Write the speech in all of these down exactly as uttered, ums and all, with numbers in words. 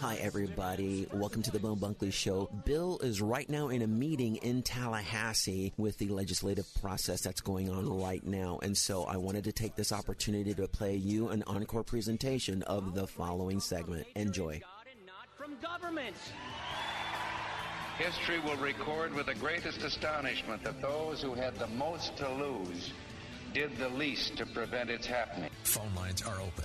Hi, everybody. Welcome to the Bill Bunkley Show. Bill is right now in a meeting in Tallahassee with the legislative process that's going on right now. And so I wanted to take this opportunity to play you an encore presentation of the following segment. Enjoy. God and not from government. History will record with the greatest astonishment that those who had the most to lose did the least to prevent its happening. Phone lines are open.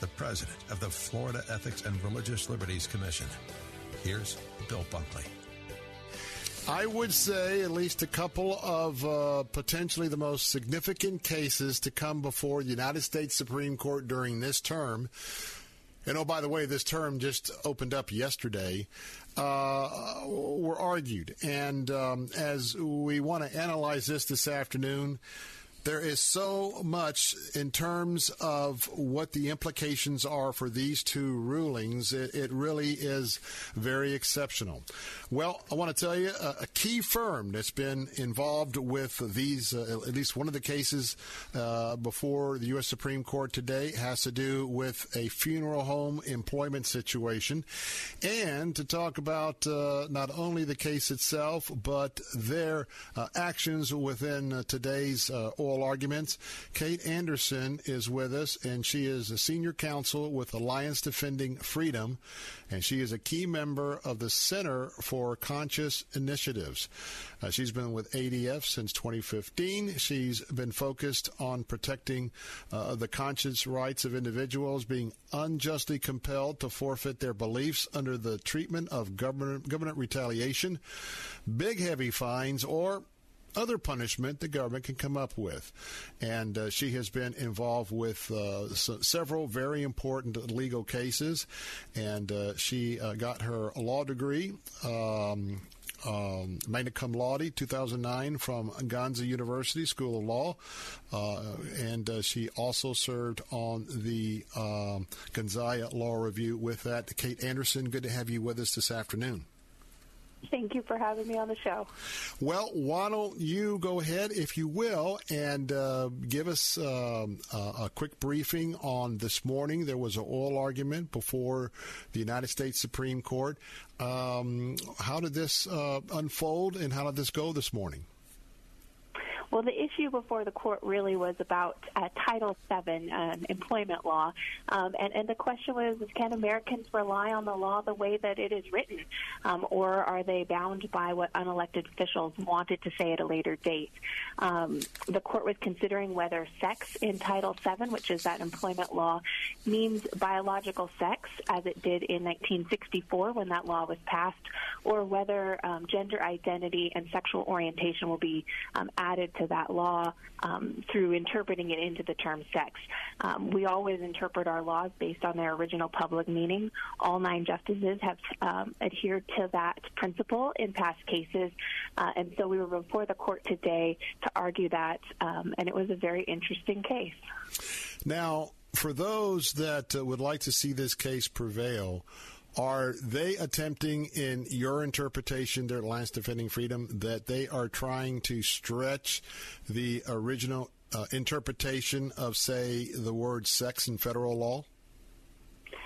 the president of the Florida Ethics and Religious Liberties Commission. Here's Bill Bunkley. I would say at least a couple of uh, potentially the most significant cases to come before the United States Supreme Court during this term. And, oh, by the way, this term just opened up yesterday, uh, were argued. And um, as we want to analyze this this afternoon, there is so much in terms of what the implications are for these two rulings. It, it really is very exceptional. Well, I want to tell you, a, a key firm that's been involved with these, uh, at least one of the cases uh, before the U S Supreme Court today, has to do with a funeral home employment situation. And to talk about uh, not only the case itself, but their uh, actions within uh, today's uh, oral arguments. Kate Anderson is with us, and she is a senior counsel with Alliance Defending Freedom, and she is a key member of the Center for Conscious Initiatives. Uh, she's been with A D F since twenty fifteen. She's been focused on protecting uh, the conscience rights of individuals being unjustly compelled to forfeit their beliefs under the treatment of government, government retaliation, big heavy fines, or other punishment the government can come up with. And uh, she has been involved with uh, s- several very important legal cases, and uh, she uh, got her law degree, um, um, magna cum laude, two thousand nine, from Gonzaga University School of Law, uh, and uh, she also served on the um, Gonzaga Law Review with that. Kate Anderson, good to have you with us this afternoon. Thank you for having me on the show. Well, why don't you go ahead, if you will, and uh, give us um, a, a quick briefing on this morning. There was an oral argument before the United States Supreme Court. Um, how did this uh, unfold, and how did this go this morning? Well, the issue before the court really was about uh, Title seven um, employment law, um, and, and the question was, can Americans rely on the law the way that it is written, um, or are they bound by what unelected officials wanted to say at a later date? Um, the court was considering whether sex in Title seven, which is that employment law, means biological sex, as it did in nineteen sixty-four when that law was passed, or whether um, gender identity and sexual orientation will be um, added to to that law um, through interpreting it into the term sex. Um, we always interpret our laws based on their original public meaning. All nine justices have um, adhered to that principle in past cases, uh, and so we were before the court today to argue that, um, and it was a very interesting case. Now, for those that uh, would like to see this case prevail, are they attempting, in your interpretation, their Alliance Defending Freedom, that they are trying to stretch the original uh, interpretation of, say, the word sex in federal law?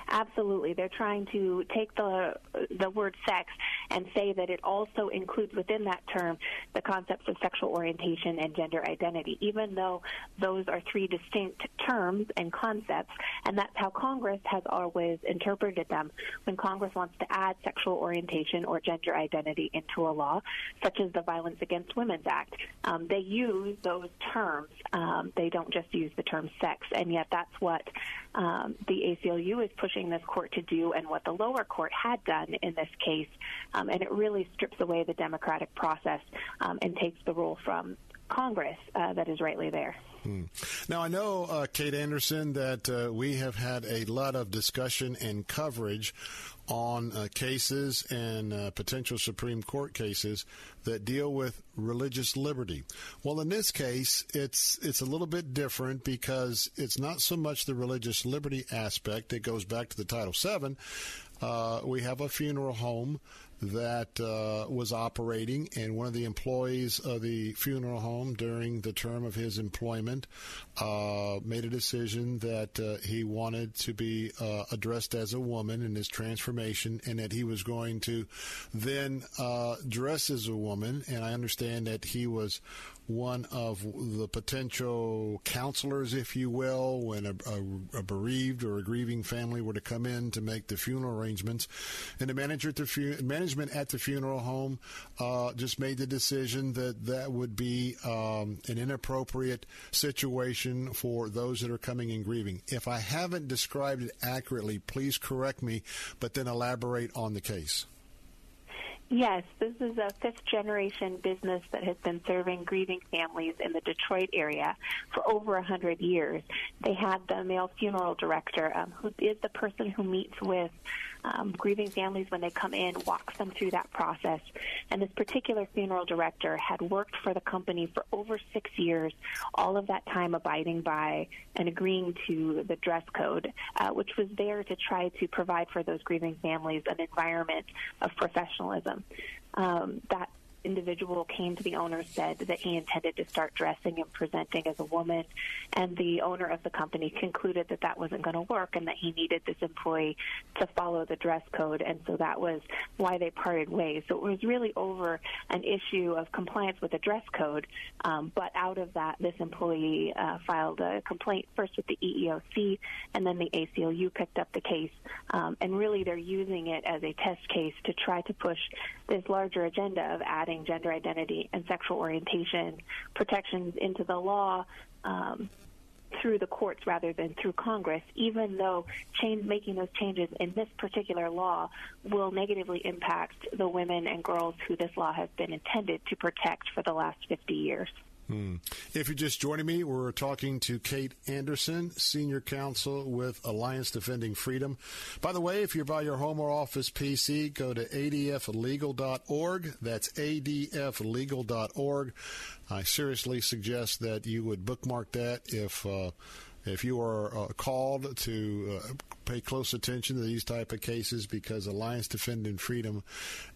Absolutely. They're trying to take the the word sex and say that it also includes within that term the concepts of sexual orientation and gender identity, even though those are three distinct terms and concepts, and that's how Congress has always interpreted them when Congress wants to add sexual orientation or gender identity into a law, such as the Violence Against Women's Act. Um, they use those terms. Um, they don't just use the term sex, and yet that's what um, the A C L U is pushing this court to do and what the lower court had done in this case, um, and it really strips away the democratic process um, and takes the role from Congress uh, that is rightly there. Hmm. Now, I know, uh, Kate Anderson, that uh, we have had a lot of discussion and coverage on uh, cases and uh, potential Supreme Court cases that deal with religious liberty. Well, in this case, it's it's a little bit different because it's not so much the religious liberty aspect that goes back to the Title seven. Uh, we have a funeral home that uh, was operating, and one of the employees of the funeral home during the term of his employment uh, made a decision that uh, he wanted to be uh, addressed as a woman in his transformation, and that he was going to then uh, dress as a woman. And I understand that he was one of the potential counselors, if you will, when a, a, a bereaved or a grieving family were to come in to make the funeral arrangements. And the manager at the fu- management at the funeral home uh, just made the decision that that would be um, an inappropriate situation for those that are coming and grieving. If I haven't described it accurately, please correct me, but then elaborate on the case. Yes, this is a fifth-generation business that has been serving grieving families in the Detroit area for over one hundred years. They had the male funeral director, um, who is the person who meets with um, grieving families when they come in, walks them through that process. And this particular funeral director had worked for the company for over six years, all of that time abiding by and agreeing to the dress code, uh, which was there to try to provide for those grieving families an environment of professionalism. Um, that individual came to the owner, said that he intended to start dressing and presenting as a woman, and the owner of the company concluded that that wasn't going to work and that he needed this employee to follow the dress code, and so that was why they parted ways. So it was really over an issue of compliance with the dress code, um, but out of that, this employee uh, filed a complaint first with the E E O C, and then the A C L U picked up the case, um, and really they're using it as a test case to try to push this larger agenda of adding gender identity and sexual orientation protections into the law um, through the courts rather than through Congress, even though change, making those changes in this particular law will negatively impact the women and girls who this law has been intended to protect for the last fifty years. Hmm. If you're just joining me, we're talking to Kate Anderson, Senior Counsel with Alliance Defending Freedom. By the way, if you're by your home or office P C, go to A D F legal dot org. That's A D F legal dot org. I seriously suggest that you would bookmark that if uh, if you are uh, called to uh, pay close attention to these type of cases, because Alliance Defending Freedom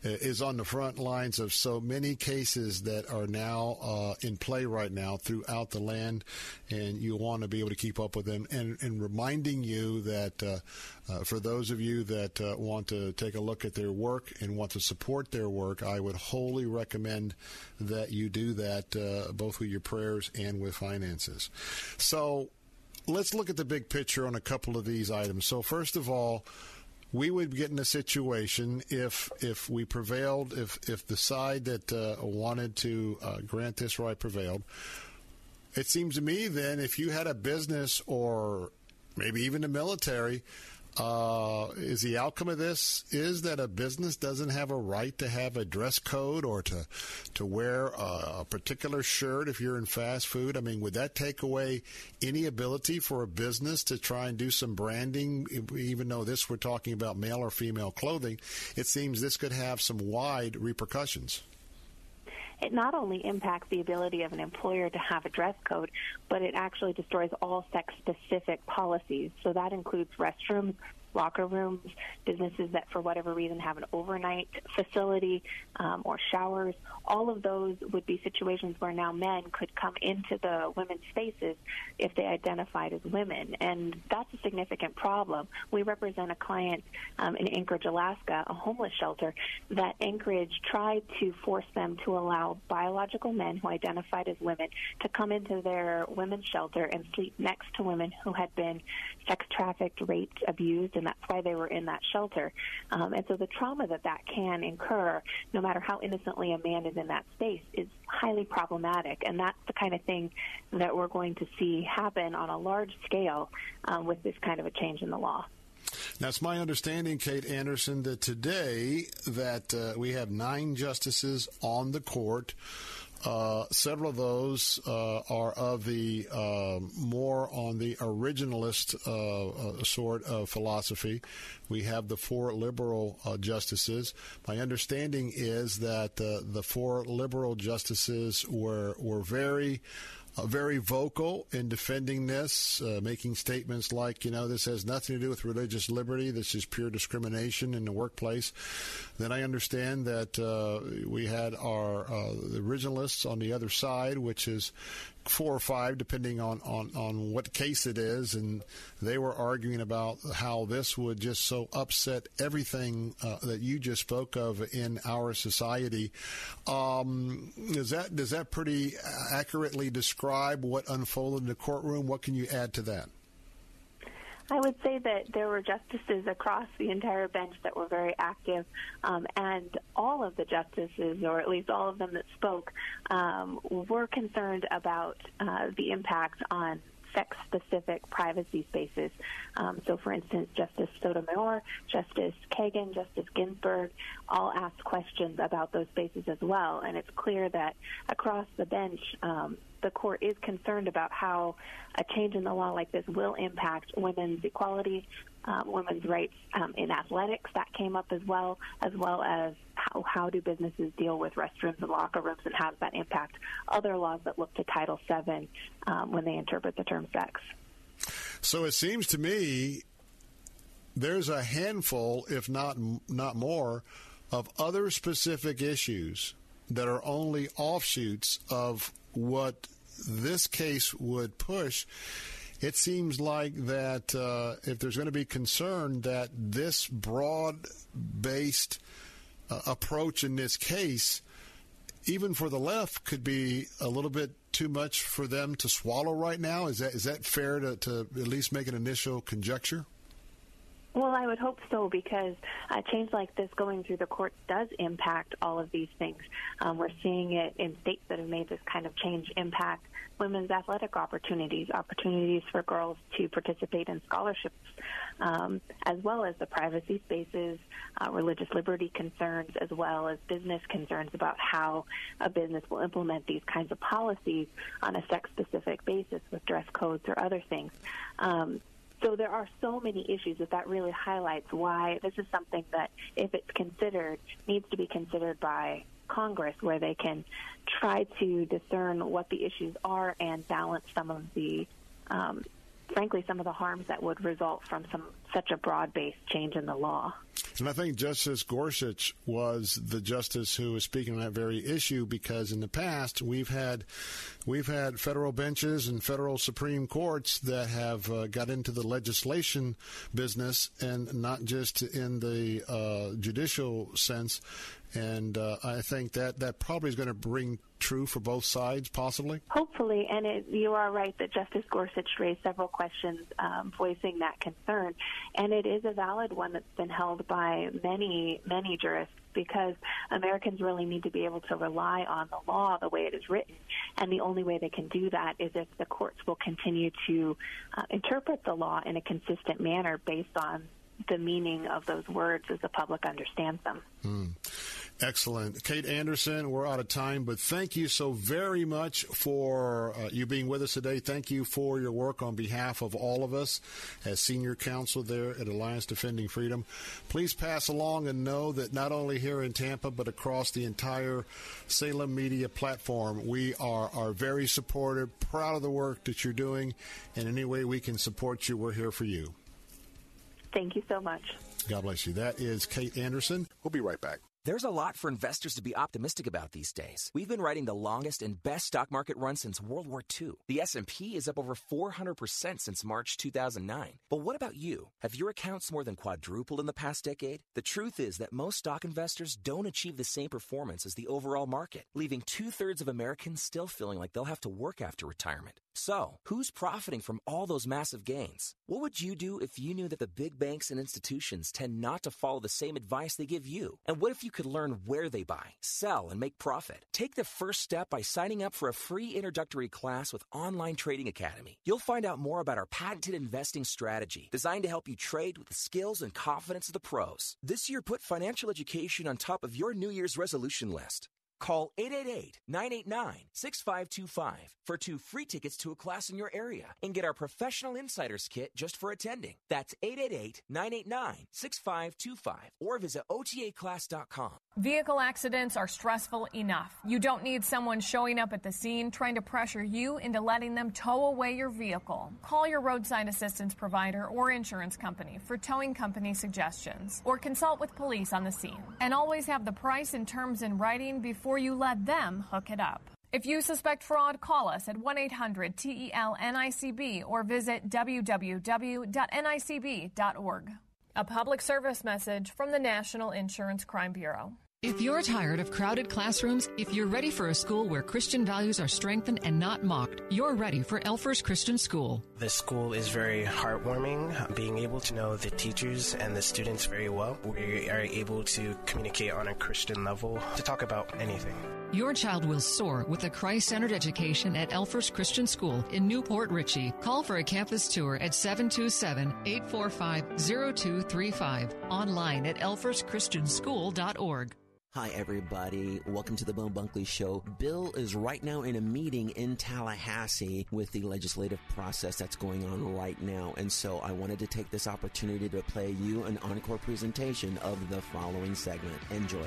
is on the front lines of so many cases that are now uh, in play right now throughout the land, and you want to be able to keep up with them. And, and reminding you that uh, uh, for those of you that uh, want to take a look at their work and want to support their work, I would wholly recommend that you do that, uh, both with your prayers and with finances. So let's look at the big picture on a couple of these items. So first of all, we would get in a situation if if we prevailed, if, if the side that uh, wanted to uh, grant this right prevailed. It seems to me then if you had a business or maybe even the military, uh, is the outcome of this is that a business doesn't have a right to have a dress code or to to wear a, a particular shirt if you're in fast food. I mean, would that take away any ability for a business to try and do some branding? Even though this we're talking about male or female clothing, it seems this could have some wide repercussions. It not only impacts the ability of an employer to have a dress code, but it actually destroys all sex-specific policies. So that includes restrooms, locker rooms, businesses that for whatever reason have an overnight facility um, or showers. All of those would be situations where now men could come into the women's spaces if they identified as women, and that's a significant problem. We represent a client um, in Anchorage, Alaska, a homeless shelter, that Anchorage tried to force them to allow biological men who identified as women to come into their women's shelter and sleep next to women who had been sex trafficked, raped, abused, and that's why they were in that shelter. Um, and so the trauma that that can incur, no matter how innocently a man is in that space, is highly problematic. And that's the kind of thing that we're going to see happen on a large scale um, with this kind of a change in the law. Now, it's my understanding, Kate Anderson, that today that uh, we have nine justices on the court. Uh, several of those uh, are of the uh, more on the originalist uh, uh, sort of philosophy. We have the four liberal uh, justices. My understanding is that uh, the four liberal justices were were very. Uh, very vocal in defending this, uh, making statements like, you know, this has nothing to do with religious liberty. This is pure discrimination in the workplace. Then I understand that uh, we had our uh, the originalists on the other side, which is four or five, depending on, on, on what case it is. And they were arguing about how this would just so upset everything uh, that you just spoke of in our society. Um, is that, does that pretty accurately describe what unfolded in the courtroom? What can you add to that? I would say that there were justices across the entire bench that were very active, um, and all of the justices, or at least all of them that spoke, um, were concerned about uh, the impact on sex-specific privacy spaces. Um, so, for instance, Justice Sotomayor, Justice Kagan, Justice Ginsburg all asked questions about those spaces as well, and it's clear that across the bench, um, the court is concerned about how a change in the law like this will impact women's equality, um, women's rights um, in athletics. That came up as well, as well as how, how do businesses deal with restrooms and locker rooms, and how does that impact other laws that look to Title seven um, when they interpret the term sex. So it seems to me there's a handful, if not not more, of other specific issues that are only offshoots of what this case would push. It seems like that uh, if there's going to be concern that this broad-based uh, approach in this case, even for the left, could be a little bit too much for them to swallow right now. Is that is that fair to, to at least make an initial conjecture? Well, I would hope so, because a change like this going through the courts does impact all of these things. Um, we're seeing it in states that have made this kind of change impact women's athletic opportunities, opportunities for girls to participate in scholarships, um, as well as the privacy spaces, uh, religious liberty concerns, as well as business concerns about how a business will implement these kinds of policies on a sex-specific basis with dress codes or other things. Um, So there are so many issues that that really highlights why this is something that, if it's considered, needs to be considered by Congress, where they can try to discern what the issues are and balance some of the, um, frankly, some of the harms that would result from some such a broad-based change in the law. And I think Justice Gorsuch was the justice who was speaking on that very issue, because in the past we've had we've had federal benches and federal Supreme Courts that have uh, got into the legislation business and not just in the uh, judicial sense. And uh, I think that that probably is going to bring true for both sides, possibly? Hopefully, and it, you are right that Justice Gorsuch raised several questions um, voicing that concern, and it is a valid one that's been held by many, many jurists, because Americans really need to be able to rely on the law the way it is written, and the only way they can do that is if the courts will continue to uh, interpret the law in a consistent manner based on the meaning of those words as the public understands them. Mm. Excellent. Kate Anderson, we're out of time, but thank you so very much for uh, you being with us today. Thank you for your work on behalf of all of us as senior counsel there at Alliance Defending Freedom. Please pass along and know that not only here in Tampa, but across the entire Salem Media platform, we are, are very supportive, proud of the work that you're doing, and any way we can support you, we're here for you. Thank you so much. God bless you. That is Kate Anderson. We'll be right back. There's a lot for investors to be optimistic about these days. We've been riding the longest and best stock market run since World War Two. The S and P is up over four hundred percent since March two thousand nine. But what about you? Have your accounts more than quadrupled in the past decade? The truth is that most stock investors don't achieve the same performance as the overall market, leaving two-thirds of Americans still feeling like they'll have to work after retirement. So, who's profiting from all those massive gains? What would you do if you knew that the big banks and institutions tend not to follow the same advice they give you? And what if you could learn where they buy, sell, and make profit? Take the first step by signing up for a free introductory class with Online Trading Academy. You'll find out more about our patented investing strategy designed to help you trade with the skills and confidence of the pros. This year, put financial education on top of your New Year's resolution list. Call eight eight eight, nine eight nine, six five two five for two free tickets to a class in your area and get our Professional Insiders Kit just for attending. That's eight eight eight, nine eight nine, six five two five or visit O T A class dot com. Vehicle accidents are stressful enough. You don't need someone showing up at the scene trying to pressure you into letting them tow away your vehicle. Call your roadside assistance provider or insurance company for towing company suggestions or consult with police on the scene. And always have the price and terms in writing before Before you let them hook it up. If you suspect fraud, call us at one eight hundred T E L N I C B or visit w w w dot n i c b dot org. A public service message from the National Insurance Crime Bureau. If you're tired of crowded classrooms, if you're ready for a school where Christian values are strengthened and not mocked, you're ready for Elfers Christian School. This school is very heartwarming. Being able to know the teachers and the students very well, we are able to communicate on a Christian level to talk about anything. Your child will soar with a Christ-centered education at Elfers Christian School in Newport Richey. Call for a campus tour at seven two seven, eight four five, zero two three five. Online at elfers christian school dot org. Hi, everybody. Welcome to the Bill Bunkley Show. Bill is right now in a meeting in Tallahassee with the legislative process that's going on right now. And so I wanted to take this opportunity to play you an encore presentation of the following segment. Enjoy.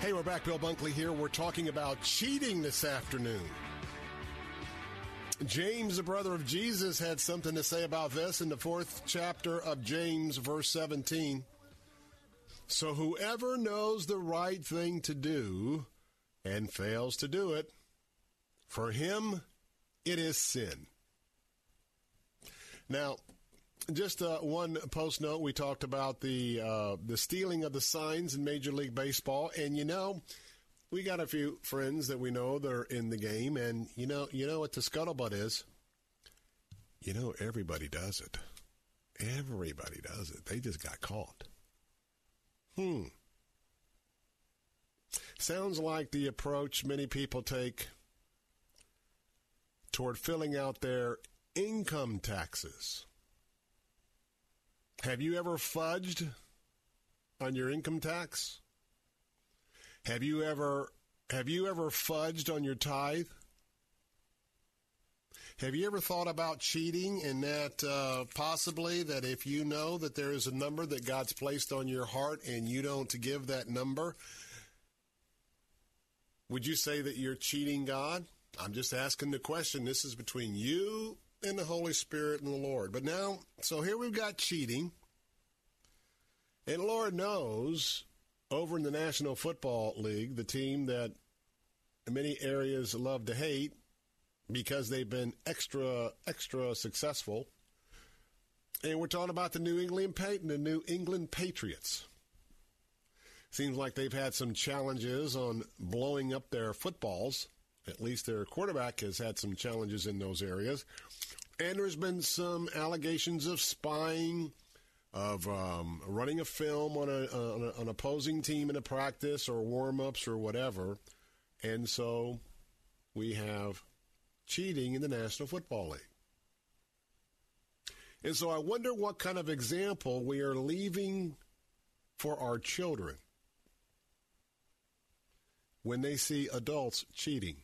Hey, we're back. Bill Bunkley here. We're talking about cheating this afternoon. James, the brother of Jesus, had something to say about this in the fourth chapter of James, verse seventeen. So whoever knows the right thing to do and fails to do it, for him, it is sin. Now, just uh, one post note. We talked about the uh, the stealing of the signs in Major League Baseball. And, you know, we got a few friends that we know that are in the game. And, you know, you know what the scuttlebutt is? You know, everybody does it. Everybody does it. They just got caught. Hmm. Sounds like the approach many people take toward filling out their income taxes. Have you ever fudged on your income tax? Have you ever have you ever fudged on your tithe? Have you ever thought about cheating and that uh, possibly that if you know that there is a number that God's placed on your heart and you don't give that number, would you say that you're cheating God? I'm just asking the question. This is between you and the Holy Spirit and the Lord. But now, so here we've got cheating. And Lord knows, over in the National Football League, the team that many areas love to hate, because they've been extra, extra successful. And we're talking about the New England the New England Patriots. Seems like they've had some challenges on blowing up their footballs. At least their quarterback has had some challenges in those areas. And there's been some allegations of spying, of um, running a film on, a, on a, an opposing team in a practice or warm-ups or whatever. And so we have cheating in the National Football League. And so I wonder what kind of example we are leaving for our children when they see adults cheating.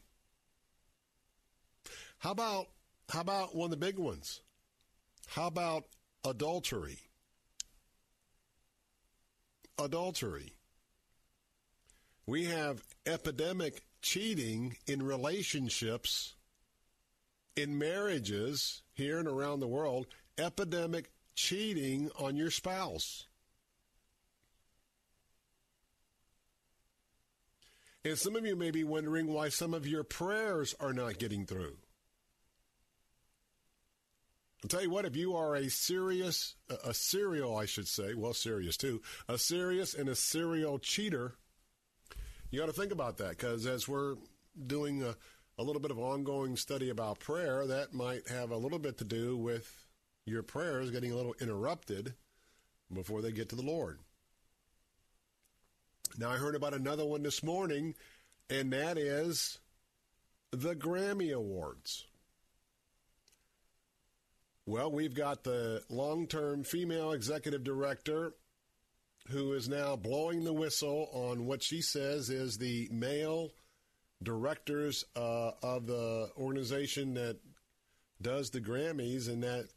How about, how about one of the big ones? How about adultery? Adultery. We have epidemic cheating in relationships. In marriages here and around the world, epidemic cheating on your spouse. And some of you may be wondering why some of your prayers are not getting through. I'll tell you what, if you are a serious, a serial, I should say, well, serious too, a serious and a serial cheater, you got to think about that, because as we're doing a, a little bit of ongoing study about prayer, that might have a little bit to do with your prayers getting a little interrupted before they get to the Lord. Now, I heard about another one this morning, and that is the Grammy Awards. Well, we've got the long-term female executive director who is now blowing the whistle on what she says is the male directors uh, of the organization that does the Grammys, and that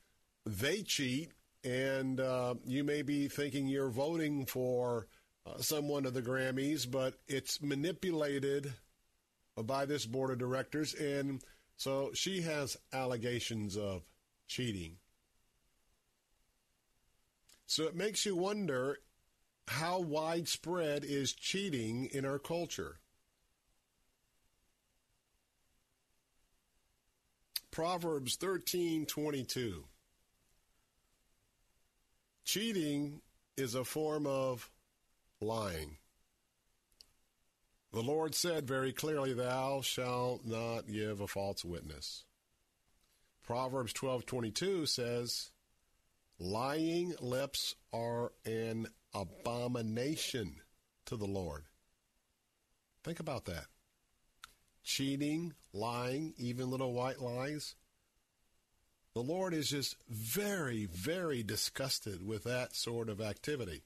they cheat, and uh, you may be thinking you're voting for Uh, someone of the Grammys, but it's manipulated by this board of directors, and so she has allegations of cheating. So it makes you wonder, how widespread is cheating in our culture? Proverbs thirteen twenty-two. Cheating is a form of lying. The Lord said very clearly, "Thou shalt not give a false witness." Proverbs twelve twenty-two says, "Lying lips are an abomination to the Lord." Think about that. Cheating, lying, even little white lies. The Lord is just very, very disgusted with that sort of activity.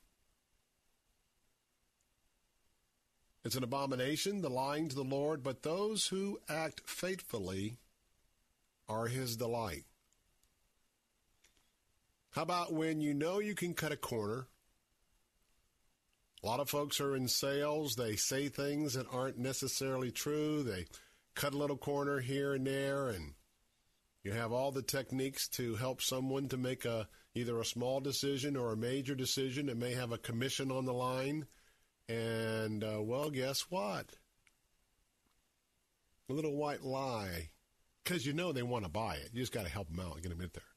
It's an abomination, the lying to the Lord, but those who act faithfully are his delight. How about when you know you can cut a corner? A lot of folks are in sales. They say things that aren't necessarily true. They cut a little corner here and there, and you have all the techniques to help someone to make a either a small decision or a major decision that may have a commission on the line. And, uh, well, guess what? A little white lie. Because you know they want to buy it. You just got to help them out and get them in there.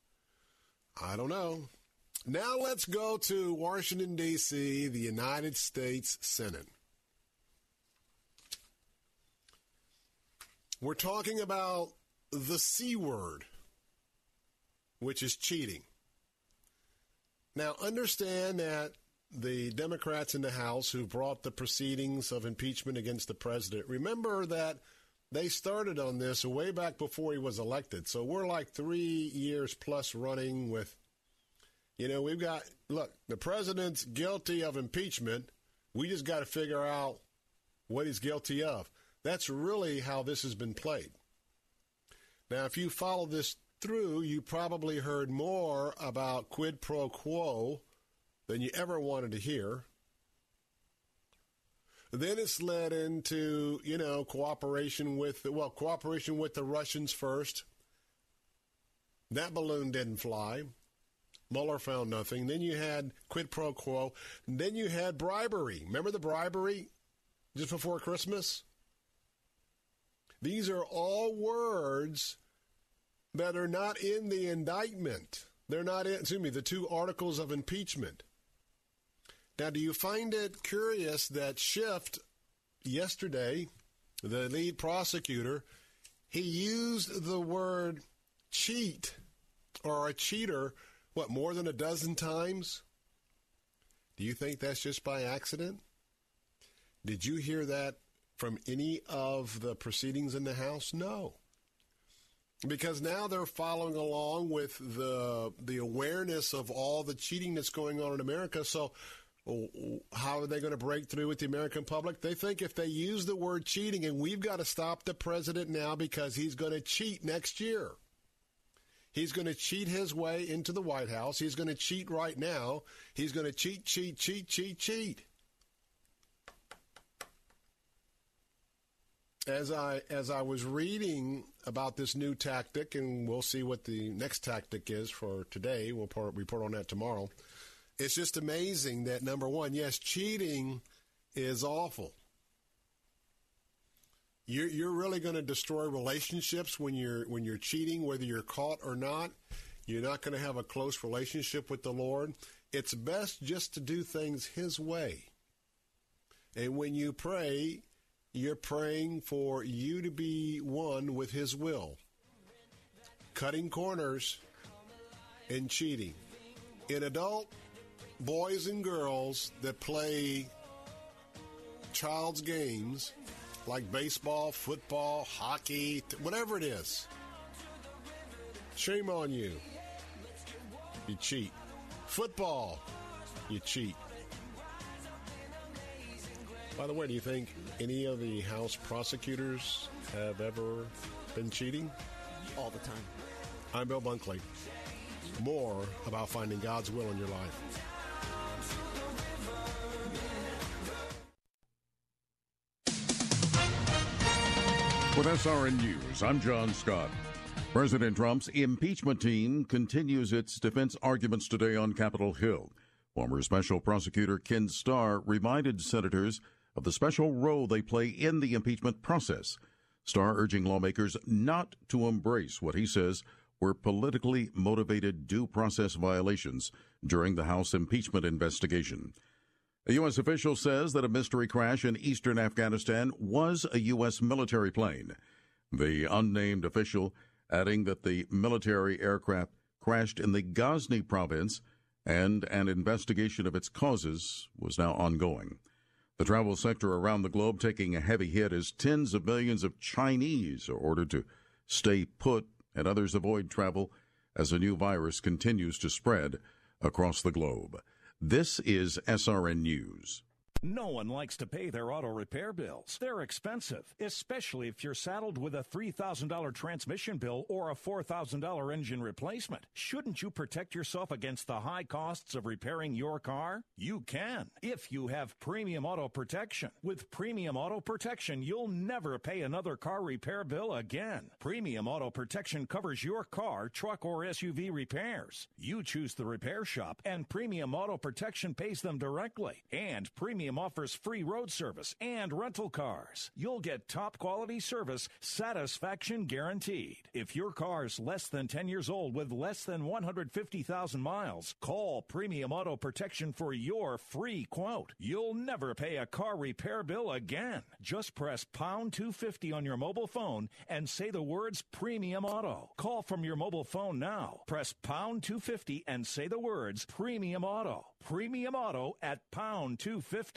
I don't know. Now let's go to Washington, D C, the United States Senate. We're talking about the C word, which is cheating. Now, understand that the Democrats in the House who brought the proceedings of impeachment against the president, remember that they started on this way back before he was elected. So we're like three years plus running with, you know, we've got, look, the president's guilty of impeachment. We just got to figure out what he's guilty of. That's really how this has been played. Now, if you follow this through, you probably heard more about quid pro quo than you ever wanted to hear. Then it's led into, you know, cooperation with, well, cooperation with the Russians first. That balloon didn't fly. Mueller found nothing. Then you had quid pro quo. Then you had bribery. Remember the bribery just before Christmas? These are all words that are not in the indictment. They're not in, excuse me, the two articles of impeachment. Now, do you find it curious that Schiff, yesterday, the lead prosecutor, he used the word cheat or a cheater, what, more than a dozen times? Do you think that's just by accident? Did you hear that from any of the proceedings in the House? No. Because now they're following along with the the awareness of all the cheating that's going on in America, so how are they going to break through with the American public? They think if they use the word cheating, and we've got to stop the president now because he's going to cheat next year. He's going to cheat his way into the White House. He's going to cheat right now. He's going to cheat, cheat, cheat, cheat, cheat. As I as I was reading about this new tactic, and we'll see what the next tactic is for today. We'll part, report on that tomorrow. It's just amazing that, number one, yes, cheating is awful. You're you're really going to destroy relationships when you're when you're cheating, whether you're caught or not. You're not going to have a close relationship with the Lord. It's best just to do things His way. And when you pray, you're praying for you to be one with His will. Cutting corners and cheating. In adult boys and girls that play child's games like baseball, football, hockey, whatever it is, shame on you. You cheat. Football, you cheat. By the way, do you think any of the House prosecutors have ever been cheating? All the time. I'm Bill Bunkley. More about finding God's will in your life. With S R N News, I'm John Scott. President Trump's impeachment team continues its defense arguments today on Capitol Hill. Former Special Prosecutor Ken Starr reminded senators of the special role they play in the impeachment process. Starr urging lawmakers not to embrace what he says were politically motivated due process violations during the House impeachment investigation. A U S official says that a mystery crash in eastern Afghanistan was a U S military plane. The unnamed official adding that the military aircraft crashed in the Ghazni province and an investigation of its causes was now ongoing. The travel sector around the globe taking a heavy hit as tens of millions of Chinese are ordered to stay put and others avoid travel as a new virus continues to spread across the globe. This is S R N News. No one likes to pay their auto repair bills. They're expensive, especially if you're saddled with a three thousand dollars transmission bill or a four thousand dollars engine replacement. Shouldn't you protect yourself against the high costs of repairing your car? You can, if you have premium auto protection. With premium auto protection, you'll never pay another car repair bill again. Premium auto protection covers your car, truck, or S U V repairs. You choose the repair shop, and premium auto protection pays them directly. And premium offers free road service and rental cars. You'll get top quality service, satisfaction guaranteed. If your car's less than ten years old with less than one hundred fifty thousand miles, call Premium Auto Protection for your free quote. You'll never pay a car repair bill again. Just press pound two fifty on your mobile phone and say the words Premium Auto. Call from your mobile phone now. Press pound two fifty and say the words Premium Auto. Premium Auto at pound two fifty.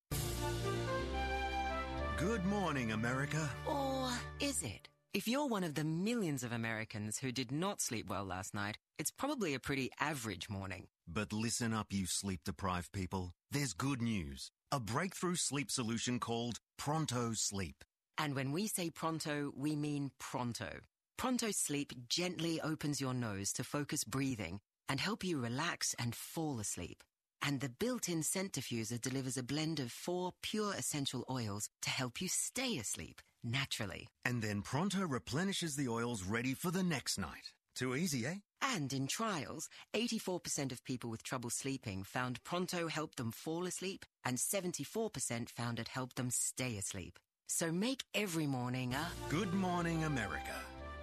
Good morning, America. Or is it? If you're one of the millions of Americans who did not sleep well last night, it's probably a pretty average morning. But listen up, you sleep-deprived people. There's good news. A breakthrough sleep solution called Pronto Sleep. And when we say Pronto, we mean Pronto. Pronto Sleep gently opens your nose to focus breathing and help you relax and fall asleep. And the built-in scent diffuser delivers a blend of four pure essential oils to help you stay asleep naturally. And then Pronto replenishes the oils ready for the next night. Too easy, eh? And in trials, eighty-four percent of people with trouble sleeping found Pronto helped them fall asleep, and seventy-four percent found it helped them stay asleep. So make every morning a Good Morning America.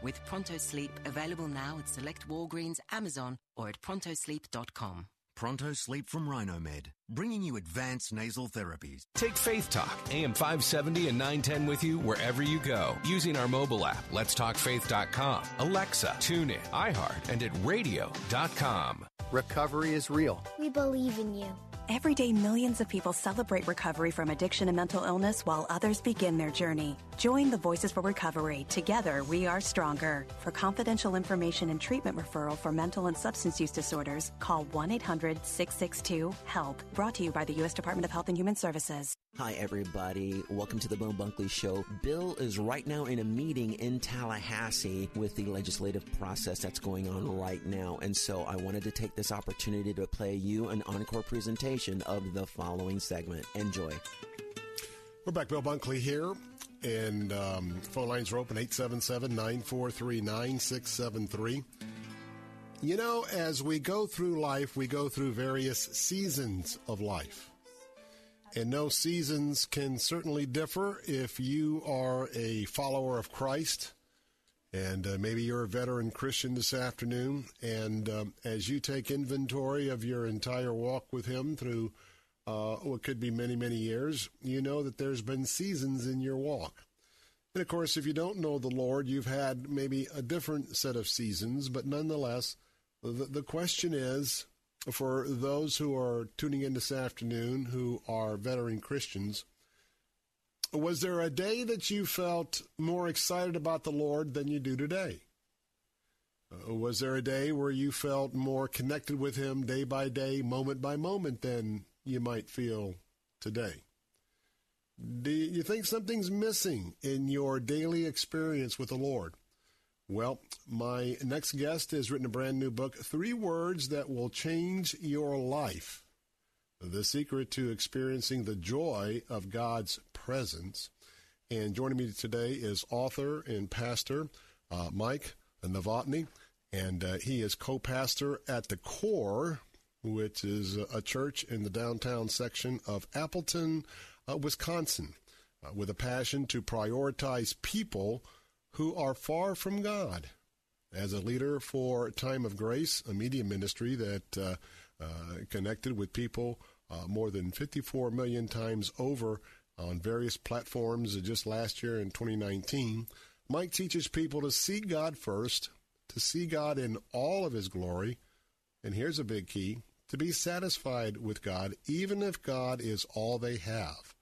With Pronto Sleep, available now at select Walgreens, Amazon, or at pronto sleep dot com. Pronto Sleep from RhinoMed, bringing you advanced nasal therapies. Take Faith Talk, A M five seventy and nine ten with you wherever you go. Using our mobile app, lets talk faith dot com, Alexa, TuneIn, iHeart, and at radio dot com. Recovery is real. We believe in you. Every day, millions of people celebrate recovery from addiction and mental illness while others begin their journey. Join the Voices for Recovery. Together, we are stronger. For confidential information and treatment referral for mental and substance use disorders, call one eight hundred six six two HELP. Brought to you by the U S Department of Health and Human Services. Hi, everybody. Welcome to the Bill Bunkley Show. Bill is right now in a meeting in Tallahassee with the legislative process that's going on right now. And so I wanted to take this opportunity to play you an encore presentation of the following segment. Enjoy. We're back. Bill Bunkley here. And um, phone lines are open, eight seven seven, nine four three, nine six seven three. You know, as we go through life, we go through various seasons of life. And no seasons can certainly differ if you are a follower of Christ. And uh, maybe you're a veteran Christian this afternoon. And um, as you take inventory of your entire walk with him through uh, what could be many, many years, you know that there's been seasons in your walk. And, of course, if you don't know the Lord, you've had maybe a different set of seasons. But nonetheless, the, the question is, for those who are tuning in this afternoon who are veteran Christians, was there a day that you felt more excited about the Lord than you do today? Uh, was there a day where you felt more connected with him day by day, moment by moment than you might feel today? Do you think something's missing in your daily experience with the Lord? Well, my next guest has written a brand new book, Three Words That Will Change Your Life, The Secret to Experiencing the Joy of God's Presence. And joining me today is author and pastor uh, Mike Novotny, and uh, he is co-pastor at The Core, which is a church in the downtown section of Appleton, Uh, Wisconsin, uh, with a passion to prioritize people who are far from God. As a leader for Time of Grace, a media ministry that uh, uh, connected with people uh, more than fifty-four million times over on various platforms just last year in twenty nineteen, Mike teaches people to see God first, to see God in all of his glory, and here's a big key, to be satisfied with God, even if God is all they have.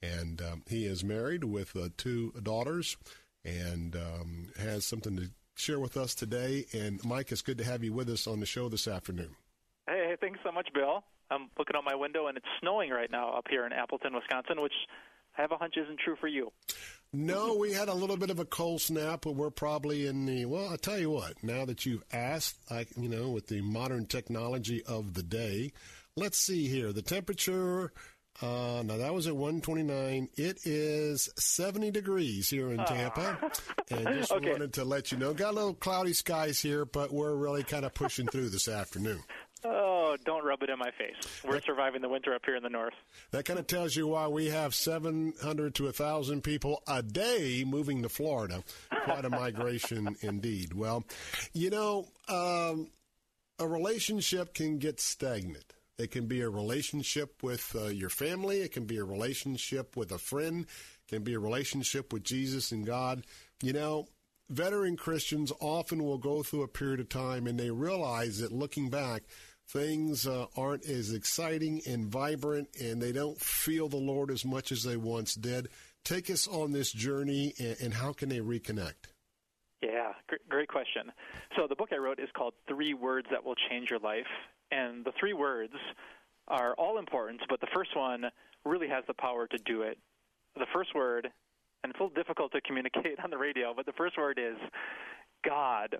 And um, he is married with uh, two daughters and um, has something to share with us today. And, Mike, it's good to have you with us on the show this afternoon. Hey, thanks so much, Bill. I'm looking out my window, and it's snowing right now up here in Appleton, Wisconsin, which I have a hunch isn't true for you. No, we had a little bit of a cold snap, but we're probably in the, well, I'll tell you what, now that you've asked, I, you know, with the modern technology of the day, let's see here. The temperature... Uh, now, that was at one twenty-nine. It is seventy degrees here in Tampa. Uh, and just okay. wanted to let you know. Got a little cloudy skies here, but we're really kind of pushing through this afternoon. Oh, don't rub it in my face. We're that, surviving the winter up here in the north. That kind of tells you why we have seven hundred to one thousand people a day moving to Florida. Quite a migration indeed. Well, you know, um, a relationship can get stagnant. It can be a relationship with uh, your family. It can be a relationship with a friend. It can be a relationship with Jesus and God. You know, veteran Christians often will go through a period of time, and they realize that looking back, things uh, aren't as exciting and vibrant, and they don't feel the Lord as much as they once did. Take us on this journey, and, and how can they reconnect? Yeah, great question. So the book I wrote is called Three Words That Will Change Your Life. And the three words are all important, but the first one really has the power to do it. The first word, and it's a little difficult to communicate on the radio, but the first word is God.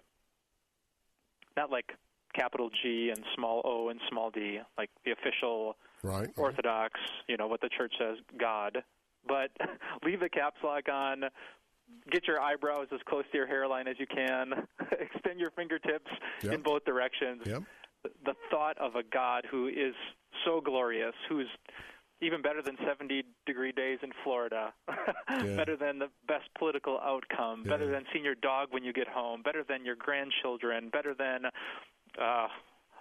Not like capital G and small O and small d, like the official right, Orthodox, right. you know, what the church says, God. But leave the caps lock on. Get your eyebrows as close to your hairline as you can. Extend your fingertips yep. in both directions. Yep. The thought of a God who is so glorious, who is even better than seventy-degree days in Florida, yeah. better than the best political outcome, yeah. better than seeing your dog when you get home, better than your grandchildren, better than uh,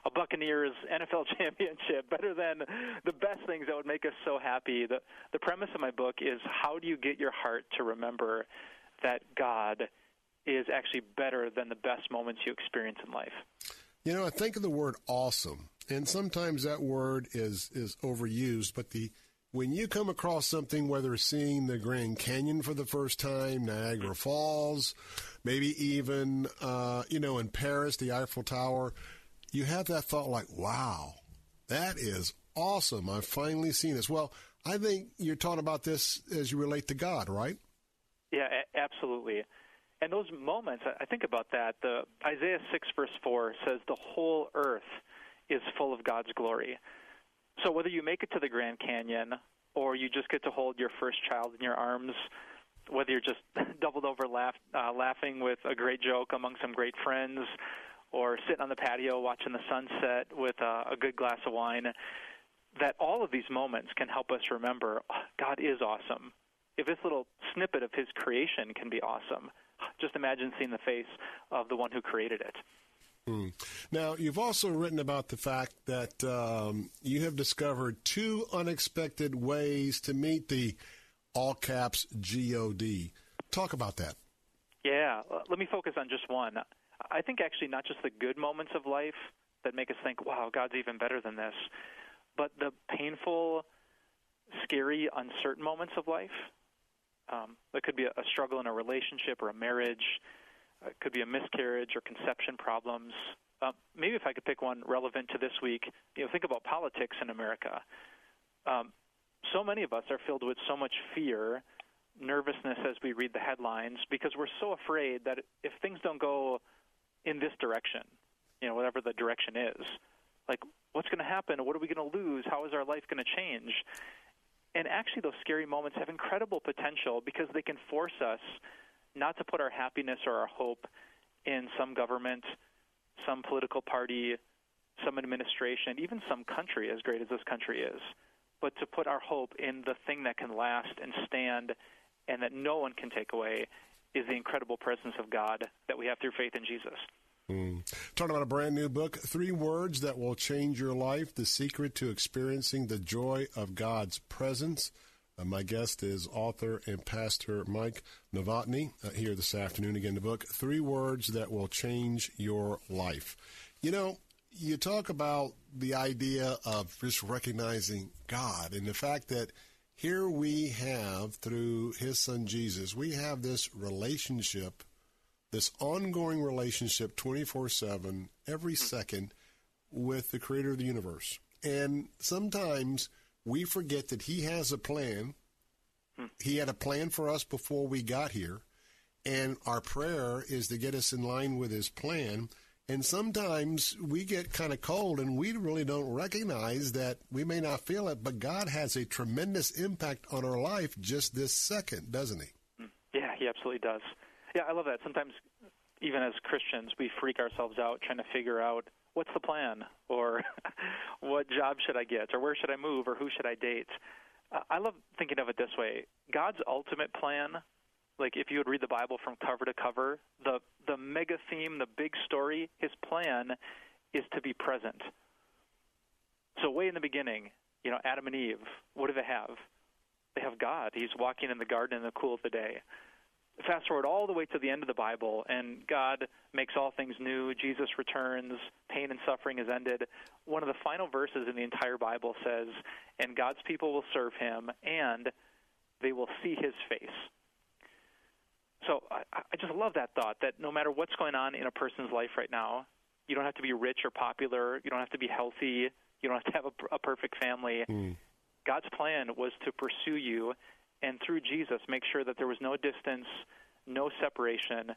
a Buccaneers N F L championship, better than the best things that would make us so happy. The, the premise of my book is how do you get your heart to remember that God is actually better than the best moments you experience in life. You know, I think of the word awesome, And sometimes that word is is overused, but the when you come across something, whether seeing the Grand Canyon for the first time, Niagara Falls, maybe even, uh, you know, in Paris, the Eiffel Tower, you have that thought like, wow, that is awesome. I've finally seen this. Well, I think you're talking about this as you relate to God, right? Yeah, a- absolutely. And those moments, I think about that. The Isaiah six, verse four says the whole earth is full of God's glory. So whether you make it to the Grand Canyon or you just get to hold your first child in your arms, whether you're just doubled over laugh, uh, laughing with a great joke among some great friends or sitting on the patio watching the sunset with uh, a good glass of wine, that all of these moments can help us remember, oh, God is awesome. If this little snippet of his creation can be awesome, just imagine seeing the face of the one who created it. Mm. Now, you've also written about the fact that um, you have discovered two unexpected ways to meet the all caps G O D. Talk about that. Yeah, let me focus on just one. I think actually not just the good moments of life that make us think, wow, God's even better than this, but the painful, scary, uncertain moments of life. Um, that could be a, a struggle in a relationship or a marriage. It could be a miscarriage or conception problems. Uh, maybe if I could pick one relevant to this week, you know, think about politics in America. Um, so many of us are filled with so much fear, nervousness as we read the headlines because we're so afraid that if things don't go in this direction, you know, whatever the direction is, like what's going to happen? What are we going to lose? How is our life going to change? And actually those scary moments have incredible potential because they can force us not to put our happiness or our hope in some government, some political party, some administration, even some country as great as this country is, but to put our hope in the thing that can last and stand and that no one can take away is the incredible presence of God that we have through faith in Jesus. Mm. Talking about a brand new book, Three Words That Will Change Your Life, The Secret to Experiencing the Joy of God's Presence. Uh, my guest is author and pastor Mike Novotny uh, here this afternoon. Again, the book, Three Words That Will Change Your Life. You know, you talk about the idea of just recognizing God and the fact that here we have, through his son Jesus, we have this relationship, this ongoing relationship twenty-four seven, every second, with the creator of the universe. And sometimes we forget that he has a plan. He had a plan for us before we got here. And our prayer is to get us in line with his plan. And sometimes we get kind of cold and we really don't recognize that we may not feel it, but God has a tremendous impact on our life just this second, doesn't he? Yeah, he absolutely does. Yeah, I love that. Sometimes, even as Christians, we freak ourselves out trying to figure out what's the plan, or what job should I get, or where should I move, or who should I date. Uh, I love thinking of it this way. God's ultimate plan, like if you would read the Bible from cover to cover, the, the mega theme, the big story, his plan is to be present. So way in the beginning, you know, Adam and Eve, what do they have? They have God. He's walking in the garden in the cool of the day. Fast forward all the way to the end of the Bible, and God makes all things new. Jesus returns. Pain and suffering is ended. One of the final verses in the entire Bible says, and God's people will serve him, and they will see his face. So I, I just love that thought, that no matter what's going on in a person's life right now, you don't have to be rich or popular. You don't have to be healthy. You don't have to have a, a perfect family. Mm. God's plan was to pursue you, and through Jesus, make sure that there was no distance, no separation,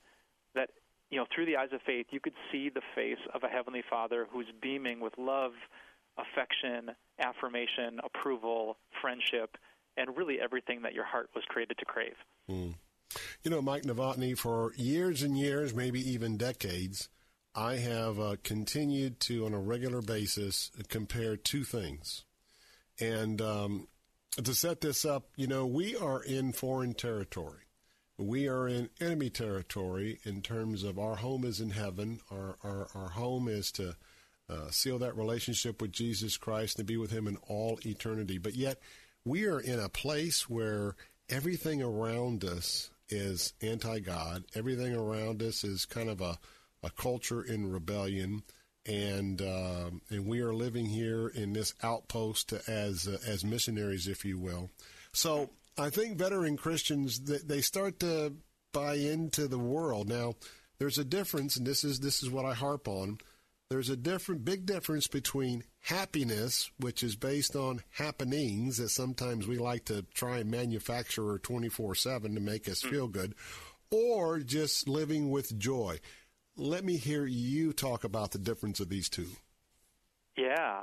that, you know, through the eyes of faith, you could see the face of a Heavenly Father who's beaming with love, affection, affirmation, approval, friendship, and really everything that your heart was created to crave. Mm. You know, Mike Novotny, for years and years, maybe even decades, I have uh, continued to, on a regular basis, compare two things. And um to set this up, you know, we are in foreign territory. We are in enemy territory in terms of our home is in heaven. Our our, our home is to uh, seal that relationship with Jesus Christ and be with him in all eternity. But yet we are in a place where everything around us is anti-God. Everything around us is kind of a, a culture in rebellion. and um, and we are living here in this outpost as uh, as missionaries, if you will. So I think veteran Christians, they start to buy into the world. Now, there's a difference, and this is this is what I harp on. There's a different, big difference between happiness, which is based on happenings that sometimes we like to try and manufacture twenty-four seven to make us feel good, or just living with joy. Let me hear you talk about the difference of these two. Yeah.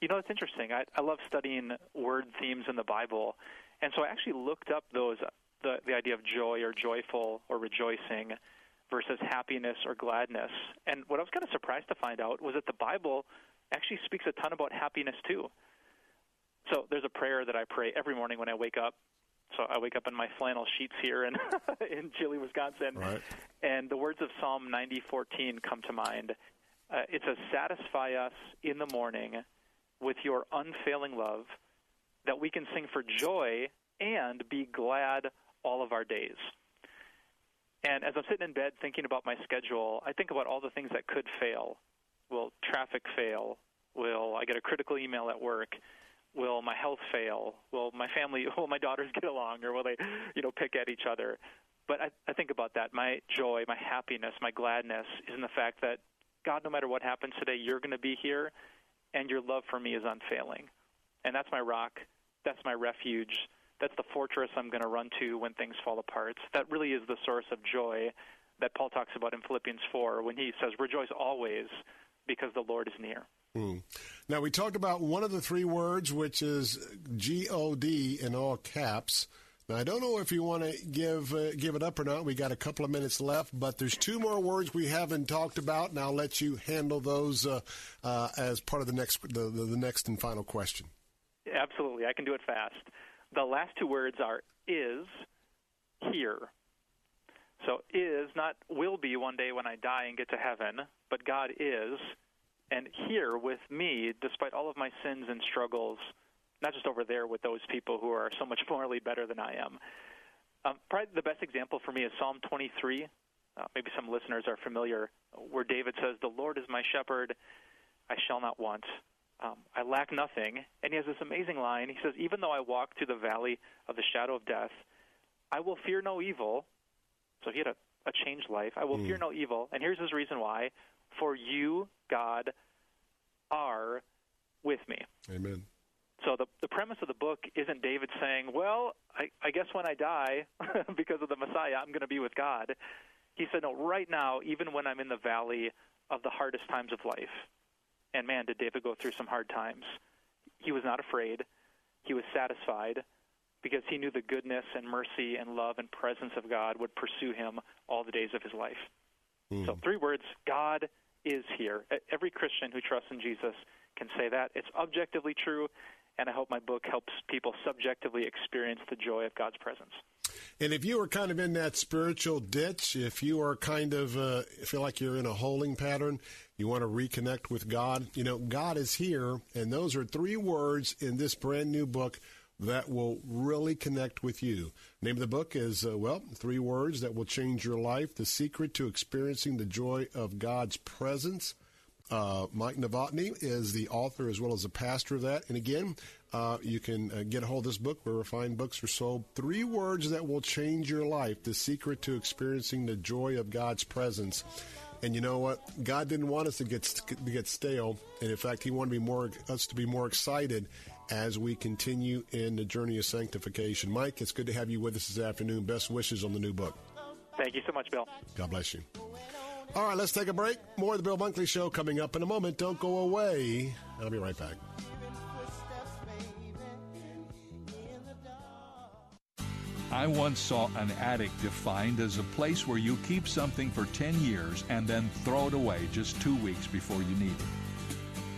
You know, it's interesting. I, I love studying word themes in the Bible. And so I actually looked up those the, the idea of joy or joyful or rejoicing versus happiness or gladness. And what I was kind of surprised to find out was that the Bible actually speaks a ton about happiness too. So there's a prayer that I pray every morning when I wake up. So I wake up in my flannel sheets here in, in chilly Wisconsin. Right. And the words of Psalm ninety fourteen come to mind. Uh, it says, "Satisfy us in the morning with your unfailing love, that we can sing for joy and be glad all of our days." And as I'm sitting in bed thinking about my schedule, I think about all the things that could fail. Will traffic fail? Will I get a critical email at work? Will my health fail? Will my family, will my daughters get along, or will they, you know, pick at each other? But I, I think about that. My joy, my happiness, my gladness is in the fact that, God, no matter what happens today, you're going to be here, and your love for me is unfailing. And that's my rock. That's my refuge. That's the fortress I'm going to run to when things fall apart. That really is the source of joy that Paul talks about in Philippians four when he says, "Rejoice always, because the Lord is near." Mm. Now, we talked about one of the three words, which is G O D in all caps. Now, I don't know if you want to give uh, give it up or not. We got a couple of minutes left, but there's two more words we haven't talked about, and I'll let you handle those uh, uh, as part of the next the, the, the next and final question. Absolutely. I can do it fast. The last two words are is, here. So is, not will be one day when I die and get to heaven, but God is, and here with me, despite all of my sins and struggles, not just over there with those people who are so much morally better than I am. Um, probably the best example for me is Psalm twenty-three. Uh, maybe some listeners are familiar, where David says, "The Lord is my shepherd, I shall not want. Um, I lack nothing." And he has this amazing line. He says, "Even though I walk through the valley of the shadow of death, I will fear no evil." So he had a, a changed life. I will mm. fear no evil. And here's his reason why. For you, God, are with me. Amen. So the, the premise of the book isn't David saying, well, I, I guess when I die, because of the Messiah, I'm going to be with God. He said, no, right now, even when I'm in the valley of the hardest times of life. And man, did David go through some hard times. He was not afraid. He was satisfied because he knew the goodness and mercy and love and presence of God would pursue him all the days of his life. Mm. So three words, God is here. Every Christian who trusts in Jesus can say that. It's objectively true, and I hope my book helps people subjectively experience the joy of God's presence. And if you are kind of in that spiritual ditch, if you are kind of uh, feel like you're in a holding pattern, you want to reconnect with God, you know, God is here. And those are three words in this brand new book that will really connect with you. Name of the book is, uh, well, three words that will change your life. The Secret to Experiencing the Joy of God's Presence. Uh, Mike Novotny is the author as well as the pastor of that. And again, uh, you can uh, get a hold of this book where fine books are sold. Three words that will change your life. The Secret to Experiencing the Joy of God's Presence. And you know what? God didn't want us to get to get stale. And in fact, he wanted to be more, us to be more excited as we continue in the journey of sanctification. Mike, it's good to have you with us this afternoon. Best wishes on the new book. Thank you so much, Bill. God bless you. All right, let's take a break. More of the Bill Bunkley Show coming up in a moment. Don't go away. I'll be right back. I once saw an attic defined as a place where you keep something for ten years and then throw it away just two weeks before you need it.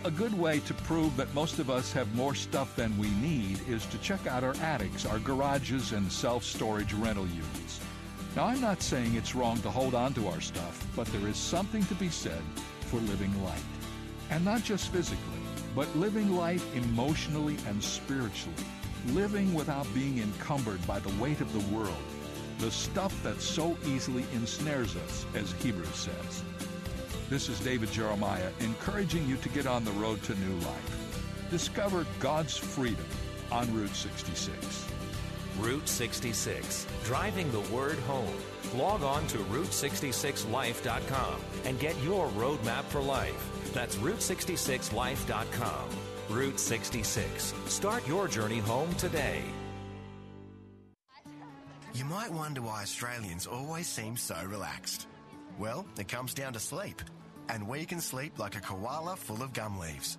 A good way to prove that most of us have more stuff than we need is to check out our attics, our garages, and self-storage rental units. Now, I'm not saying it's wrong to hold on to our stuff, but there is something to be said for living light. And not just physically, but living light emotionally and spiritually. Living without being encumbered by the weight of the world, the stuff that so easily ensnares us, as Hebrews says. This is David Jeremiah encouraging you to get on the road to new life. Discover God's freedom on Route sixty-six. Route sixty-six, driving the word home. Log on to Route sixty-six life dot com and get your roadmap for life. That's Route sixty-six life dot com. Route sixty-six. Start your journey home today. You might wonder why Australians always seem so relaxed. Well, it comes down to sleep, and we can sleep like a koala full of gum leaves.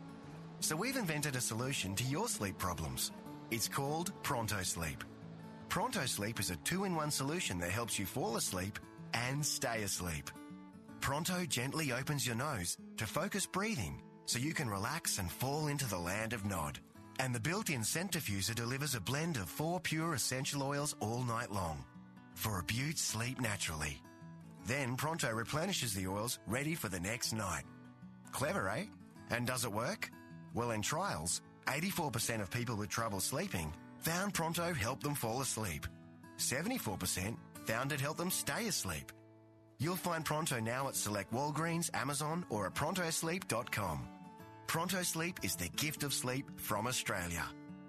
So we've invented a solution to your sleep problems. It's called Pronto Sleep. Pronto Sleep is a two-in-one solution that helps you fall asleep and stay asleep. Pronto gently opens your nose to focus breathing so you can relax and fall into the land of Nod. And the built-in scent diffuser delivers a blend of four pure essential oils all night long for a beaut sleep naturally. Then Pronto replenishes the oils ready for the next night. Clever, eh? And does it work? Well, in trials, eighty-four percent of people with trouble sleeping found Pronto helped them fall asleep. seventy-four percent found it helped them stay asleep. You'll find Pronto now at select Walgreens, Amazon, or at pronto sleep dot com. Pronto Sleep is the gift of sleep from Australia.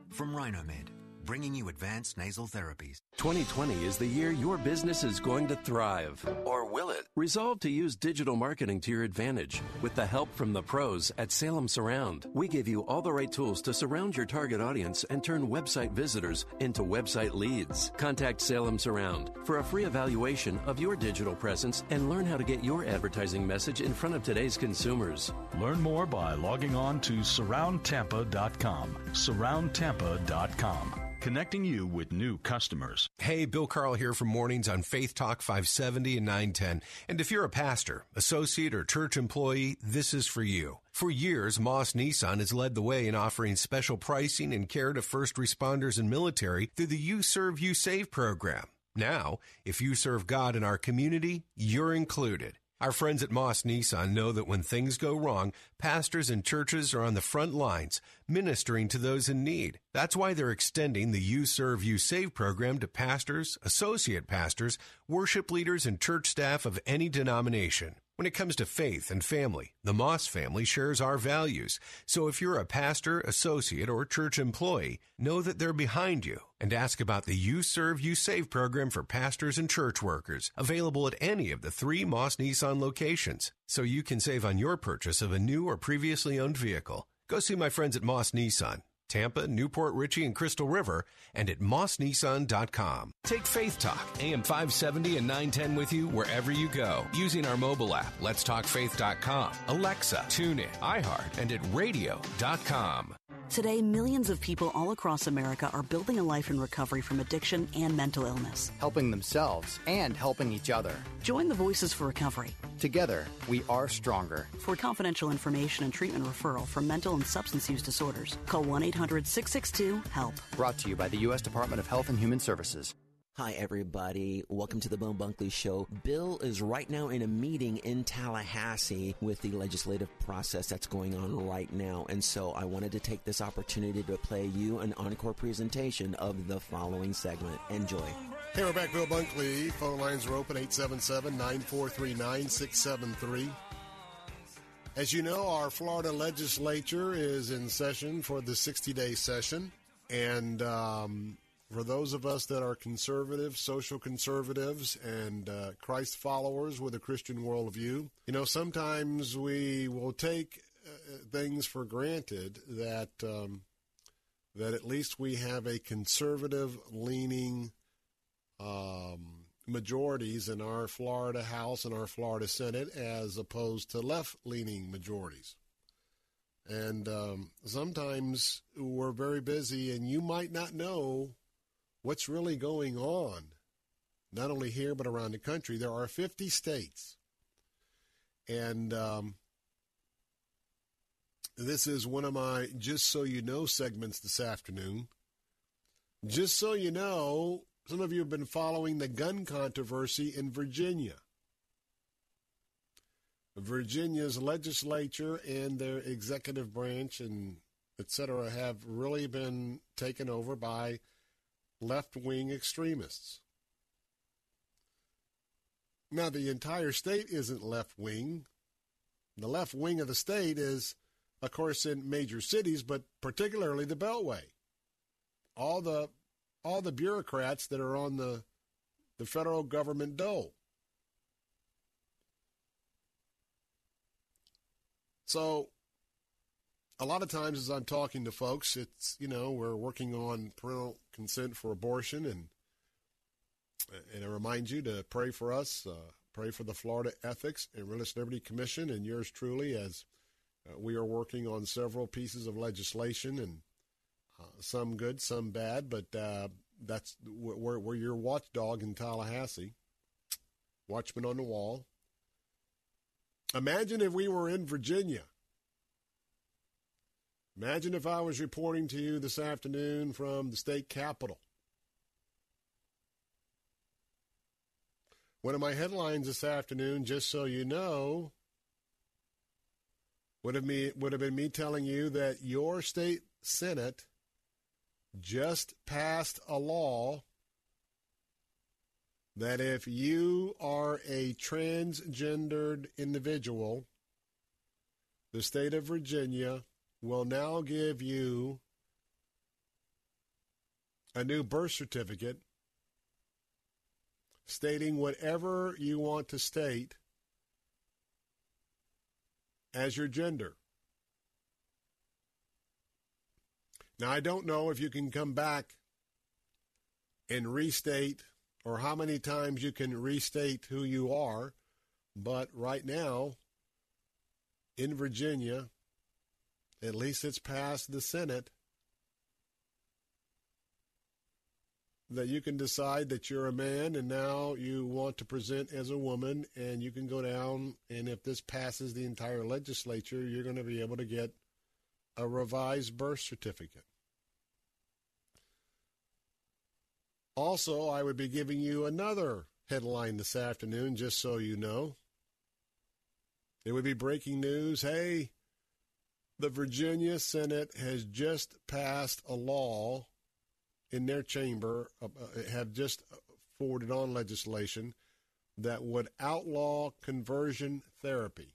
From Rhinomed, bringing you advanced nasal therapies. twenty twenty is the year your business is going to thrive. Or will it? Resolve to use digital marketing to your advantage with the help from the pros at Salem Surround. We give you all the right tools to surround your target audience and turn website visitors into website leads. Contact Salem Surround for a free evaluation of your digital presence and learn how to get your advertising message in front of today's consumers. Learn more by logging on to surround tampa dot com. surround tampa dot com. Connecting you with new customers. Hey, Bill Carl here from Mornings on Faith Talk five seventy and nine ten. And if you're a pastor, associate, or church employee, this is for you. For years, Moss Nissan has led the way in offering special pricing and care to first responders and military through the You Serve, You Save program. Now, if you serve God in our community, you're included. Our friends at Moss Nissan know that when things go wrong, pastors and churches are on the front lines, ministering to those in need. That's why they're extending the You Serve, You Save program to pastors, associate pastors, worship leaders, and church staff of any denomination. When it comes to faith and family, the Moss family shares our values. So if you're a pastor, associate, or church employee, know that they're behind you. And ask about the You Serve, You Save program for pastors and church workers, available at any of the three Moss Nissan locations, so you can save on your purchase of a new or previously owned vehicle. Go see my friends at Moss Nissan, Tampa, Newport Richey, and Crystal River, and at moss nissan dot com. Take Faith Talk, A M five seventy and nine ten with you wherever you go. Using our mobile app, lets talk faith dot com, Alexa, TuneIn, iHeart, and at radio dot com. Today, millions of people all across America are building a life in recovery from addiction and mental illness. Helping themselves and helping each other. Join the Voices for Recovery. Together, we are stronger. For confidential information and treatment referral for mental and substance use disorders, call one eight hundred six six two HELP. Brought to you by the U S Department of Health and Human Services. Hi, everybody. Welcome to the Bill Bunkley Show. Bill is right now in a meeting in Tallahassee with the legislative process that's going on right now. And so I wanted to take this opportunity to play you an encore presentation of the following segment. Enjoy. Hey, we're back. Bill Bunkley. Phone lines are open, eight seven seven, nine four three, nine six seven three. As you know, our Florida legislature is in session for the sixty-day session. And, um... for those of us that are conservative, social conservatives, and uh, Christ followers with a Christian worldview, you know, sometimes we will take uh, things for granted that um, that at least we have a conservative-leaning um, majorities in our Florida House and our Florida Senate as opposed to left-leaning majorities. And um, sometimes we're very busy, and you might not know what's really going on, not only here but around the country. There are fifty states, and um, this is one of my Just So You Know segments this afternoon. Just so you know, some of you have been following the gun controversy in Virginia. Virginia's legislature and their executive branch and et cetera have really been taken over by left-wing extremists. Now, the entire state isn't left-wing, The left wing of the state is, of course, in major cities, but particularly the Beltway. All the all the bureaucrats that are on the the federal government dole. So a lot of times as I'm talking to folks, it's, you know, we're working on parental consent for abortion, and and I remind you to pray for us, uh, pray for the Florida Ethics and Religious Liberty Commission, and yours truly, as uh, we are working on several pieces of legislation, and uh, some good, some bad, but uh, that's we're, we're your watchdog in Tallahassee, watchman on the wall. Imagine if we were in Virginia. Imagine if I was reporting to you this afternoon from the state capitol. One of my headlines this afternoon, just so you know, would have, me, would have been me telling you that your state Senate just passed a law that if you are a transgendered individual, the state of Virginia will now give you a new birth certificate stating whatever you want to state as your gender. Now, I don't know if you can come back and restate or how many times you can restate who you are, but right now in Virginia, at least it's passed the Senate, that you can decide that you're a man and now you want to present as a woman, and you can go down, and if this passes the entire legislature, you're going to be able to get a revised birth certificate. Also, I would be giving you another headline this afternoon, just so you know. It would be breaking news. Hey, the Virginia Senate has just passed a law in their chamber, uh, have just forwarded on legislation that would outlaw conversion therapy.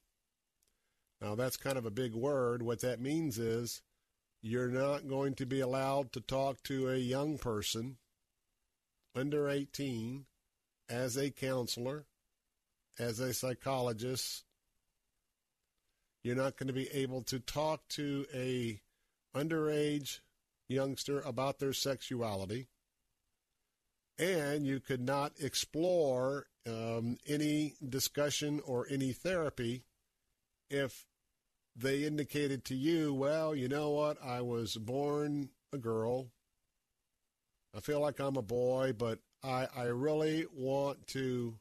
Now, that's kind of a big word. What that means is you're not going to be allowed to talk to a young person under eighteen as a counselor, as a psychologist. You're not going to be able to talk to a underage youngster about their sexuality, and you could not explore um, any discussion or any therapy if they indicated to you, well, you know what, I was born a girl, I feel like I'm a boy, but I, I really want to,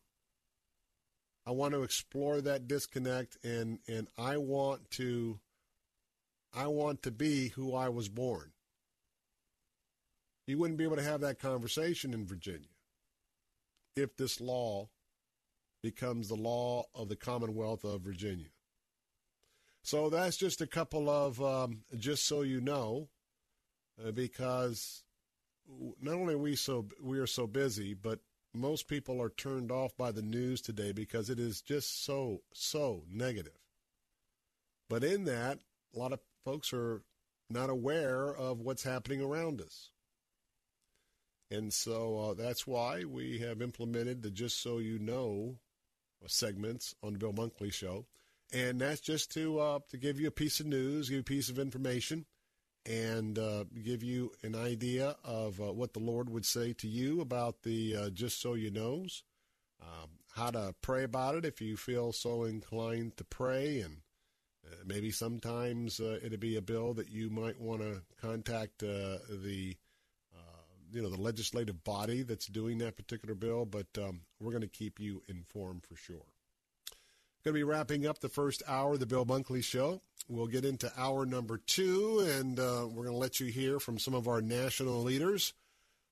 I want to explore that disconnect, and, and I want to, I want to be who I was born. You wouldn't be able to have that conversation in Virginia if this law becomes the law of the Commonwealth of Virginia. So that's just a couple of, um, just so you know, uh, because not only are we, so, we are so busy, but most people are turned off by the news today because it is just so, so negative. But in that, a lot of folks are not aware of what's happening around us. And so uh, that's why we have implemented the Just So You Know segments on the Bill Bunkley Show. And that's just to uh, to give you a piece of news, give you a piece of information, and uh, give you an idea of uh, what the Lord would say to you about the uh, Just So You Knows, um, how to pray about it if you feel so inclined to pray. And uh, maybe sometimes uh, it'll be a bill that you might want to contact uh, the you know, the legislative body that's doing that particular bill, but um, we're going to keep you informed for sure. Going to be wrapping up the first hour of the Bill Bunkley Show. We'll get into hour number two, and uh, we're going to let you hear from some of our national leaders,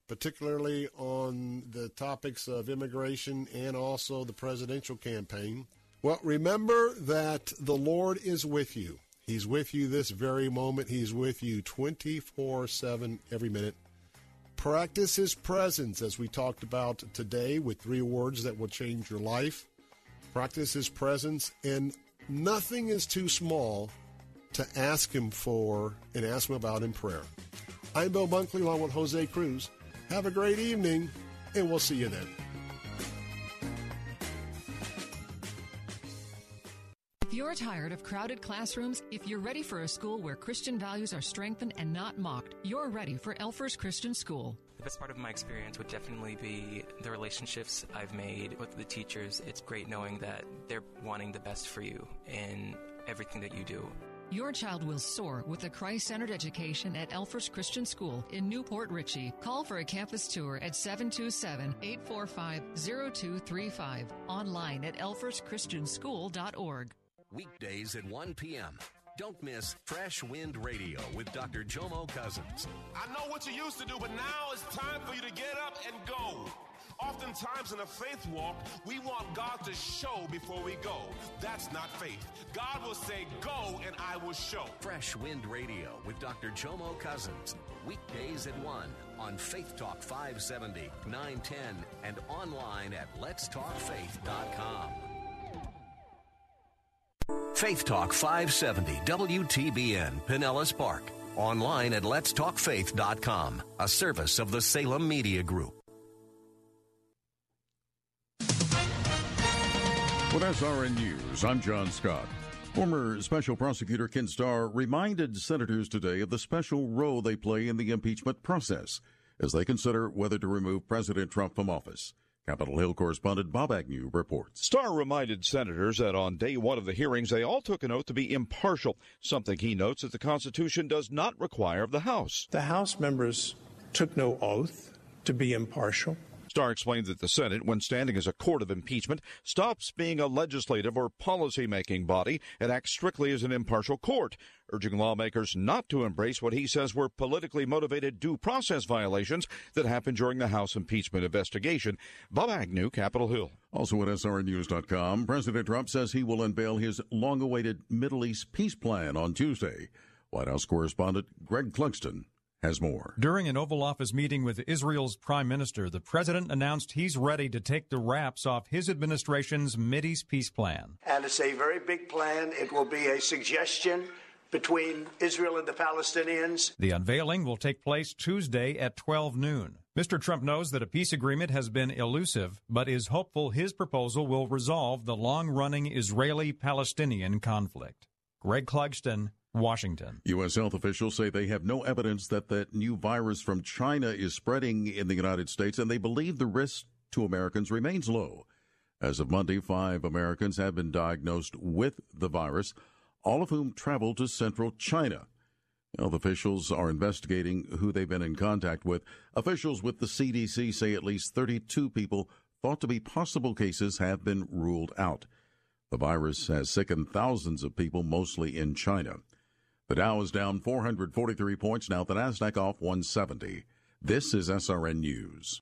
particularly on the topics of immigration and also the presidential campaign. Well, remember that the Lord is with you. He's with you this very moment. He's with you twenty-four seven, every minute. Practice His presence, as we talked about today, with three words that will change your life. Practice His presence in Nothing is too small to ask him for and ask him about in prayer. I'm Bill Bunkley along with Jose Cruz. Have a great evening, and we'll see you then. If you're tired of crowded classrooms, if you're ready for a school where Christian values are strengthened and not mocked, you're ready for Elfers Christian School. The best part of my experience would definitely be the relationships I've made with the teachers. It's great knowing that they're wanting the best for you in everything that you do. Your child will soar with a Christ-centered education at Elfers Christian School in Newport Richey. Call for a campus tour at seven two seven, eight four five, zero two three five. Online at elfers christian school dot org. Weekdays at one p.m. Don't miss Fresh Wind Radio with Doctor Jomo Cousins. I know what you used to do, but now it's time for you to get up and go. Oftentimes in a faith walk, we want God to show before we go. That's not faith. God will say, go, and I will show. Fresh Wind Radio with Doctor Jomo Cousins. Weekdays at one on Faith Talk five seventy, nine ten, and online at lets talk faith dot com. Faith Talk five seventy, W T B N, Pinellas Park. Online at lets talk faith dot com, a service of the Salem Media Group. With S R N News, I'm John Scott. Former Special Prosecutor Ken Starr reminded senators today of the special role they play in the impeachment process as they consider whether to remove President Trump from office. Capitol Hill correspondent Bob Agnew reports. Starr reminded senators that on day one of the hearings, they all took an oath to be impartial, something he notes that the Constitution does not require of the House. The House members took no oath to be impartial. Starr explained that the Senate, when standing as a court of impeachment, stops being a legislative or policy-making body and acts strictly as an impartial court, urging lawmakers not to embrace what he says were politically motivated due process violations that happened during the House impeachment investigation. Bob Agnew, Capitol Hill. Also at S R N news dot com, President Trump says he will unveil his long-awaited Middle East peace plan on Tuesday. White House correspondent Greg Clugston has more. During an Oval Office meeting with Israel's prime minister, the president announced he's ready to take the wraps off his administration's Mideast peace plan. And it's a very big plan. It will be a suggestion between Israel and the Palestinians. The unveiling will take place Tuesday at twelve noon. Mister Trump knows that a peace agreement has been elusive, but is hopeful his proposal will resolve the long-running Israeli-Palestinian conflict. Greg Clugston, Washington. U S health officials say they have no evidence that that new virus from China is spreading in the United States, and they believe the risk to Americans remains low. As of Monday, five Americans have been diagnosed with the virus, all of whom traveled to central China. Health officials are investigating who they've been in contact with. Officials with the C D C say at least thirty-two people thought to be possible cases have been ruled out. The virus has sickened thousands of people, mostly in China. The Dow is down four hundred forty-three points now, the NASDAQ off one seventy. This is S R N News.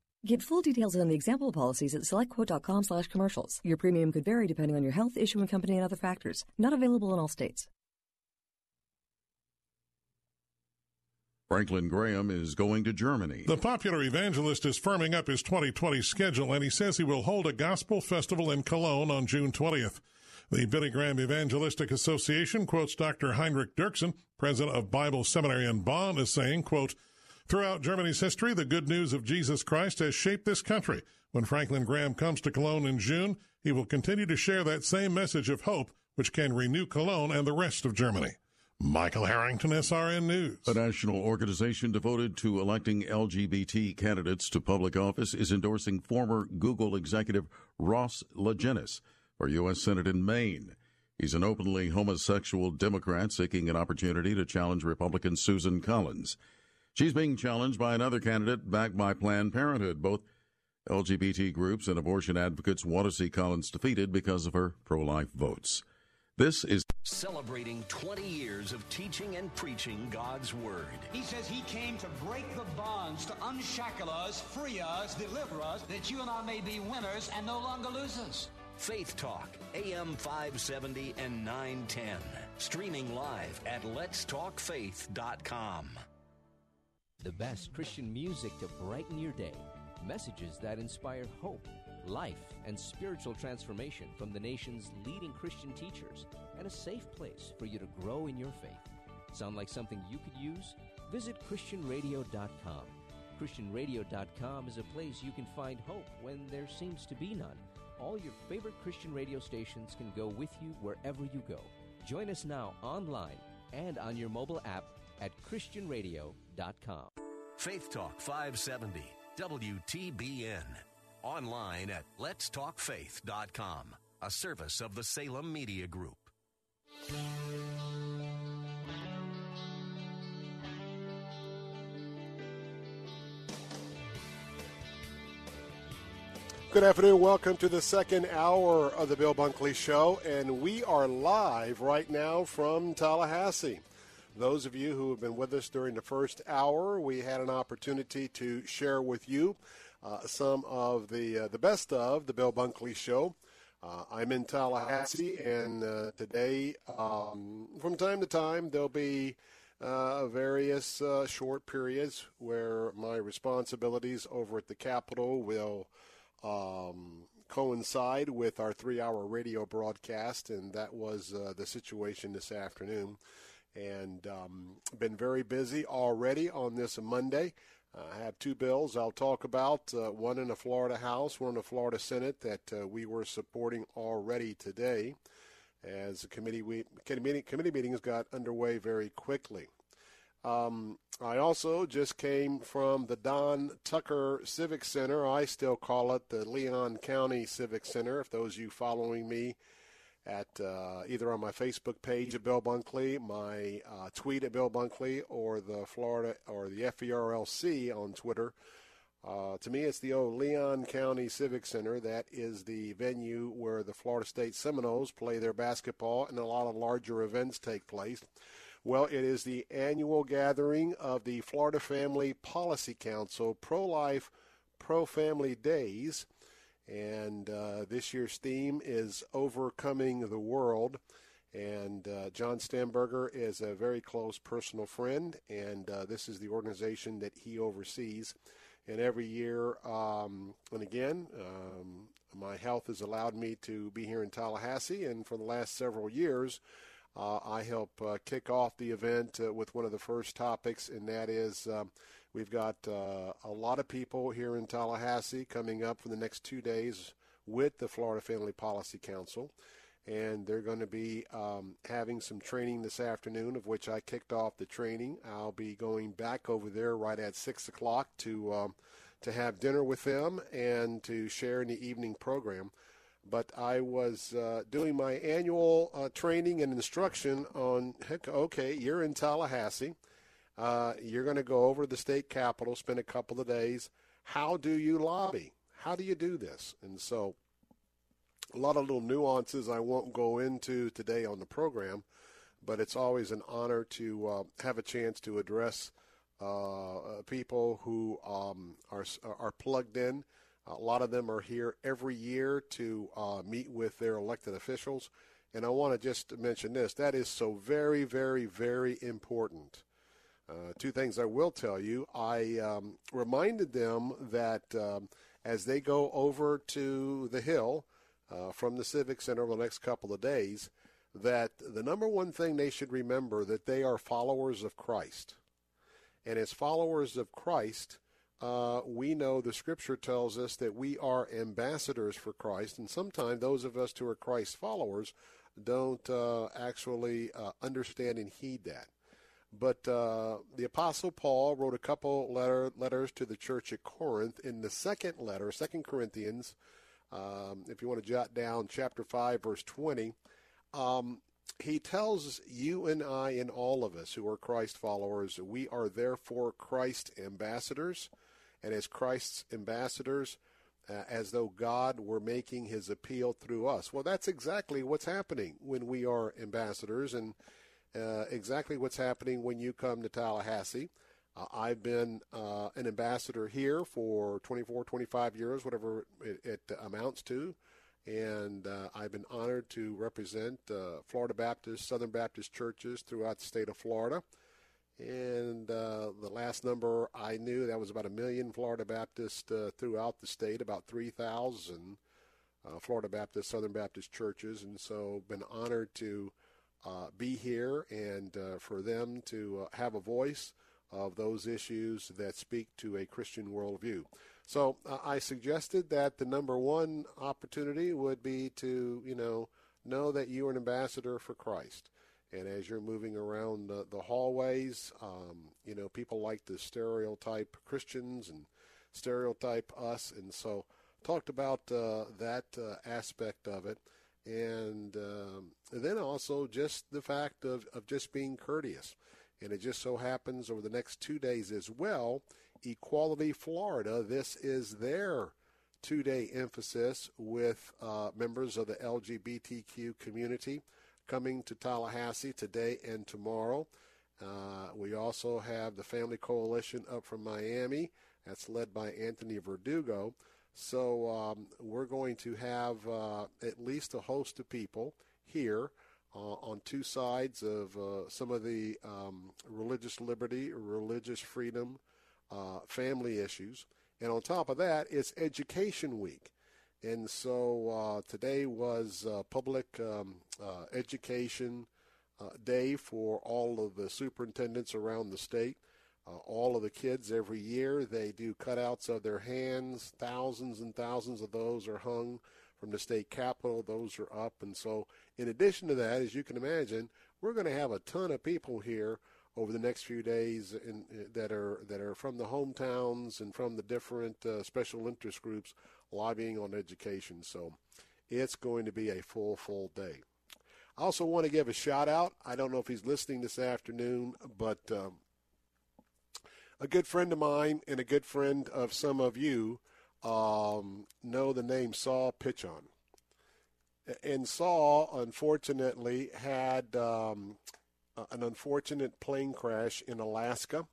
Get full details on the example policies at selectquote.com slash commercials. Your premium could vary depending on your health, issue, and company and other factors. Not available in all states. Franklin Graham is going to Germany. The popular evangelist is firming up his twenty twenty schedule, and he says he will hold a gospel festival in Cologne on June twentieth. The Billy Graham Evangelistic Association quotes Doctor Heinrich Dirksen, president of Bible Seminary in Bonn, as saying, quote, "Throughout Germany's history, the good news of Jesus Christ has shaped this country. When Franklin Graham comes to Cologne in June, he will continue to share that same message of hope, which can renew Cologne and the rest of Germany." Michael Harrington, S R N News. A national organization devoted to electing L G B T candidates to public office is endorsing former Google executive Ross Lajeunesse for U S Senate in Maine. He's an openly homosexual Democrat seeking an opportunity to challenge Republican Susan Collins. She's being challenged by another candidate backed by Planned Parenthood. Both L G B T groups and abortion advocates want to see Collins defeated because of her pro-life votes. This is celebrating twenty years of teaching and preaching God's Word. He says he came to break the bonds, to unshackle us, free us, deliver us, that you and I may be winners and no longer losers. Faith Talk, A M five seventy and nine ten. Streaming live at lets talk faith dot com. The best Christian music to brighten your day. Messages that inspire hope, life, and spiritual transformation from the nation's leading Christian teachers, and a safe place for you to grow in your faith. Sound like something you could use? Visit Christian Radio dot com. Christian Radio dot com is a place you can find hope when there seems to be none. All your favorite Christian radio stations can go with you wherever you go. Join us now online and on your mobile app at Christian Radio dot com. Faith Talk five seventy, W T B N. Online at lets talk faith dot com, a service of the Salem Media Group. Good afternoon. Welcome to the second hour of the Bill Bunkley Show, and we are live right now from Tallahassee. Those of you who have been with us during the first hour, we had an opportunity to share with you Uh, some of the uh, the best of the Bill Bunkley Show. Uh, I'm in Tallahassee, and uh, today, um, from time to time, there'll be uh, various uh, short periods where my responsibilities over at the Capitol will um, coincide with our three-hour radio broadcast, and that was uh, the situation this afternoon. And um, been very busy already on this Monday. I have two bills I'll talk about, uh, one in the Florida House, one in the Florida Senate that uh, we were supporting already today as the committee, we, committee, committee meetings got underway very quickly. Um, I also just came from the Don Tucker Civic Center. I still call it the Leon County Civic Center. If those of you following me at uh, either on my Facebook page at Bill Bunkley, my uh, tweet at Bill Bunkley, or the Florida or the F E R L C on Twitter. Uh, to me, it's the old Leon County Civic Center. That is the venue where the Florida State Seminoles play their basketball, and a lot of larger events take place. Well, it is the annual gathering of the Florida Family Policy Council Pro-Life, Pro-Family Days. And uh, this year's theme is Overcoming the World. And uh, John Stamberger is a very close personal friend, and uh, this is the organization that he oversees. And every year, um, and again, um, my health has allowed me to be here in Tallahassee, and for the last several years, uh, I help uh, kick off the event uh, with one of the first topics, and that is... Um, We've got uh, a lot of people here in Tallahassee coming up for the next two days with the Florida Family Policy Council, and they're going to be um, having some training this afternoon, of which I kicked off the training. I'll be going back over there right at six o'clock to, um, to have dinner with them and to share in the evening program. But I was uh, doing my annual uh, training and instruction on, heck, okay, you're in Tallahassee. Uh, you're going to go over to the state capitol, spend a couple of days. How do you lobby? How do you do this? And so a lot of little nuances I won't go into today on the program, but it's always an honor to uh, have a chance to address uh, people who um, are, are plugged in. A lot of them are here every year to uh, meet with their elected officials. And I want to just mention this. That is so very, very, very important. Uh, two things I will tell you. I um, reminded them that um, as they go over to the Hill uh, from the Civic Center over the next couple of days, that the number one thing they should remember that they are followers of Christ. And as followers of Christ, uh, we know the Scripture tells us that we are ambassadors for Christ. And sometimes those of us who are Christ followers don't uh, actually uh, understand and heed that. But uh, the Apostle Paul wrote a couple letter, letters to the church at Corinth. In the second letter, Second Corinthians, um, if you want to jot down chapter five, verse twenty, um, he tells you and I and all of us who are Christ followers, we are therefore Christ's ambassadors, and as Christ's ambassadors, uh, as though God were making his appeal through us. Well, that's exactly what's happening when we are ambassadors, and Uh, exactly what's happening when you come to Tallahassee. Uh, I've been uh, an ambassador here for twenty-four, twenty-five years, whatever it, it amounts to, and uh, I've been honored to represent uh, Florida Baptist, Southern Baptist churches throughout the state of Florida, and uh, the last number I knew, that was about a million Florida Baptists uh, throughout the state, about three thousand uh, Florida Baptist, Southern Baptist churches, and so been honored to Uh, be here and uh, for them to uh, have a voice of those issues that speak to a Christian worldview. So uh, I suggested that the number one opportunity would be to, you know, know that you are an ambassador for Christ. And as you're moving around uh, the hallways, um, you know, people like to stereotype Christians and stereotype us. And so talked about uh, that uh, aspect of it. And, um, and then also just the fact of, of just being courteous. And it just so happens over the next two days as well, Equality Florida, this is their two-day emphasis with uh, members of the L G B T Q community coming to Tallahassee today and tomorrow. Uh, we also have the Family Coalition up from Miami. That's led by Anthony Verdugo. So um, we're going to have uh, at least a host of people here uh, on two sides of uh, some of the um, religious liberty, religious freedom, uh, family issues. And on top of that, it's Education Week. And so uh, today was uh, Public um, uh, Education uh, Day for all of the superintendents around the state. Uh, all of the kids every year, they do cutouts of their hands. Thousands and thousands of those are hung from the state capitol. Those are up. And so in addition to that, as you can imagine, we're going to have a ton of people here over the next few days in, uh, that are that are from the hometowns and from the different uh, special interest groups lobbying on education. So it's going to be a full, full day. I also want to give a shout out. I don't know if he's listening this afternoon, but um, a good friend of mine and a good friend of some of you um, know the name Saul Pitchon. And Saul, unfortunately, had um, an unfortunate plane crash in Alaska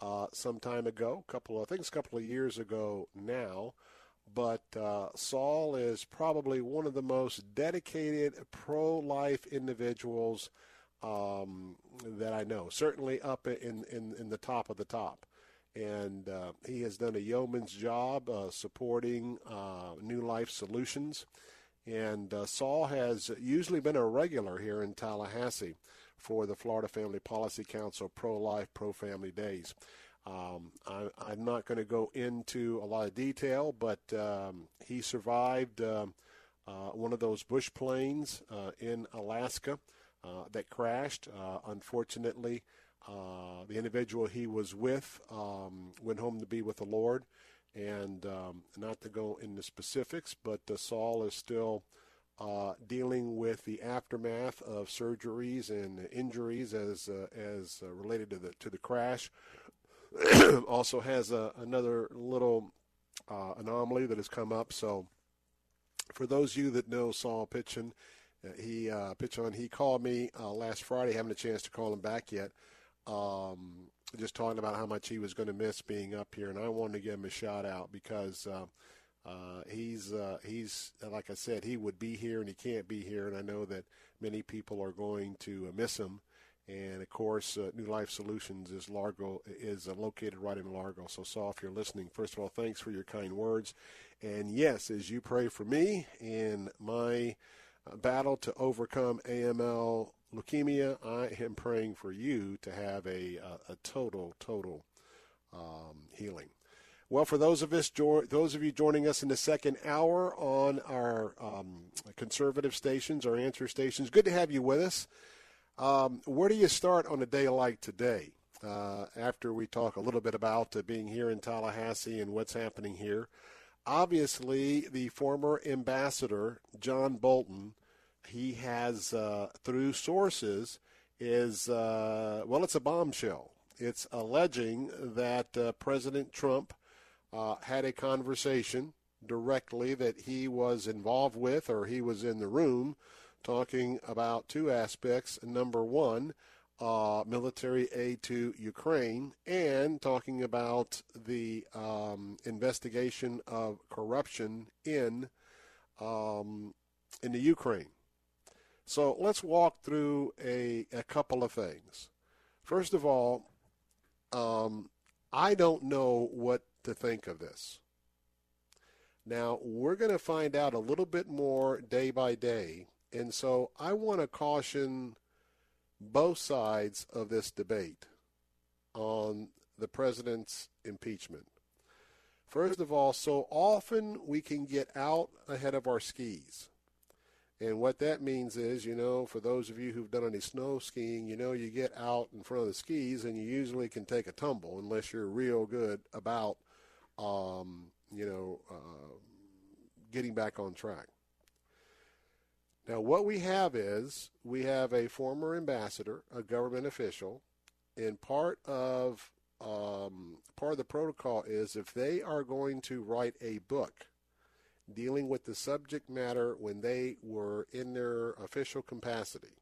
uh, some time ago, a couple of, I think it's a couple of years ago now. But uh, Saul is probably one of the most dedicated pro-life individuals um, that I know, certainly up in, in, in the top of the top. And uh, he has done a yeoman's job uh, supporting uh, New Life Solutions. And uh, Saul has usually been a regular here in Tallahassee for the Florida Family Policy Council Pro-Life, Pro-Family Days. Um, I, I'm not going to go into a lot of detail, but um, he survived uh, uh, one of those bush planes uh, in Alaska uh, that crashed, uh, unfortunately. Uh, the individual he was with um, went home to be with the Lord, and um, not to go into specifics, but uh, Saul is still uh, dealing with the aftermath of surgeries and injuries as uh, as uh, related to the to the crash. Also has a, another little uh, anomaly that has come up. So, for those of you that know Saul Pitchon, uh, he uh, Pitchon he called me uh, last Friday. Haven't a chance to call him back yet. Um, just talking about how much he was going to miss being up here, and I wanted to give him a shout out because uh, uh, he's uh, he's like I said, he would be here and he can't be here, and I know that many people are going to miss him. And of course, uh, New Life Solutions is Largo is uh, located right in Largo. So, Saul, if you're listening, first of all, thanks for your kind words, and yes, as you pray for me in my uh, battle to overcome A M L. Leukemia, I am praying for you to have a, a, a total, total um, healing. Well, for those of us, those of you joining us in the second hour on our um, conservative stations, our answer stations, good to have you with us. Um, where do you start on a day like today? Uh, after we talk a little bit about uh, being here in Tallahassee and what's happening here, obviously the former ambassador John Bolton, he has uh, through sources is uh, well, it's a bombshell. It's alleging that uh, President Trump uh, had a conversation directly that he was involved with, or he was in the room, talking about two aspects. Number one, uh, military aid to Ukraine, and talking about the um, investigation of corruption in um, in the Ukraine. So let's walk through a, a couple of things. First of all, Um, I don't know what to think of this. Now, we're going to find out a little bit more day by day, and so I want to caution both sides of this debate on the president's impeachment. First of all, so often we can get out ahead of our skis. And what that means is, you know, for those of you who've done any snow skiing, you know, you get out in front of the skis and you usually can take a tumble unless you're real good about, um, you know, uh, getting back on track. Now, what we have is we have a former ambassador, a government official, and part of um, part of the protocol is if they are going to write a book dealing with the subject matter when they were in their official capacity,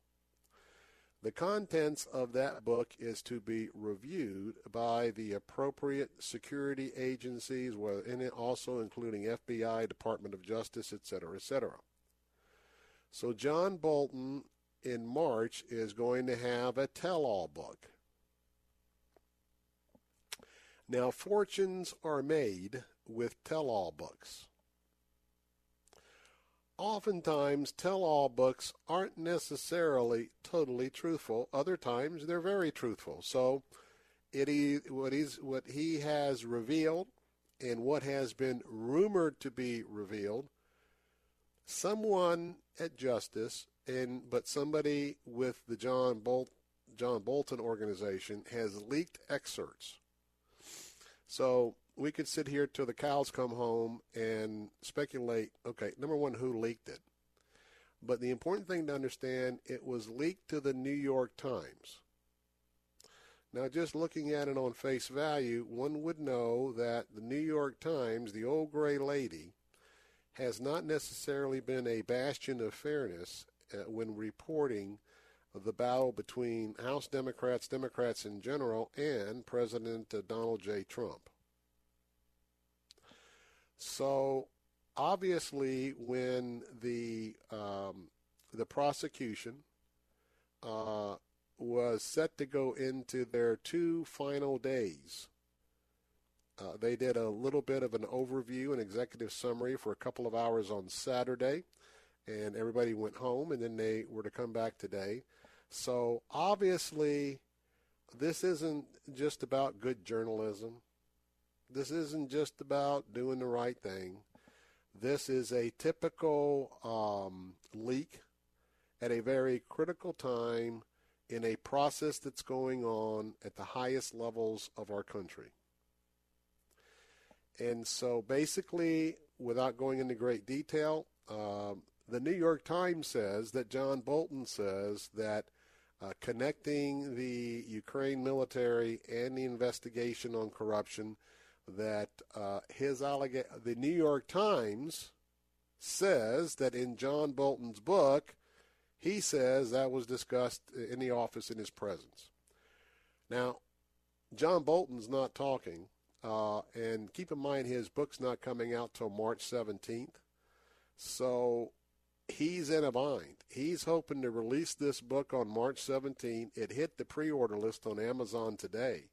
the contents of that book is to be reviewed by the appropriate security agencies, and also including F B I, Department of Justice, et cetera, et cetera. So John Bolton in March is going to have a tell-all book. Now, fortunes are made with tell-all books. Oftentimes, tell-all books aren't necessarily totally truthful. Other times, they're very truthful. So it is, what, is, what he has revealed and what has been rumored to be revealed, someone at Justice, and but somebody with the John, Bol- John Bolton organization has leaked excerpts. So we could sit here till the cows come home and speculate, okay, number one, who leaked it? But the important thing to understand, it was leaked to the New York Times. Now, just looking at it on face value, one would know that the New York Times, the old gray lady, has not necessarily been a bastion of fairness when reporting the battle between House Democrats, Democrats in general, and President Donald J. Trump. So, obviously, when the um, the prosecution uh, was set to go into their two final days, uh, they did a little bit of an overview, an executive summary for a couple of hours on Saturday, and everybody went home, and then they were to come back today. So, obviously, this isn't just about good journalism. This isn't just about doing the right thing. This is a typical um, leak at a very critical time in a process that's going on at the highest levels of our country. And so basically, without going into great detail, uh, the New York Times says that John Bolton says that uh, connecting the Ukraine military and the investigation on corruption, that uh, his allega- the New York Times says that in John Bolton's book, he says that was discussed in the office in his presence. Now, John Bolton's not talking, uh, and keep in mind his book's not coming out till March seventeenth, so he's in a bind. He's hoping to release this book on March seventeenth. It hit the pre-order list on Amazon today.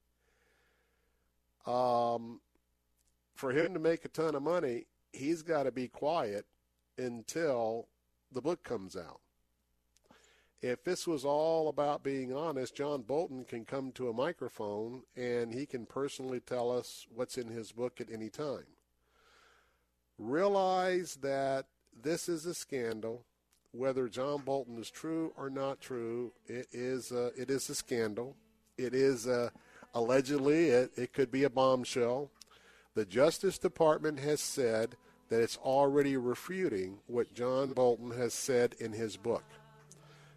Um, for him to make a ton of money, he's got to be quiet until the book comes out. If this was all about being honest, John Bolton can come to a microphone and he can personally tell us what's in his book at any time. Realize that this is a scandal. Whether John Bolton is true or not true, it is a, it is a scandal. It is a, allegedly, it, it could be a bombshell. The Justice Department has said that it's already refuting what John Bolton has said in his book.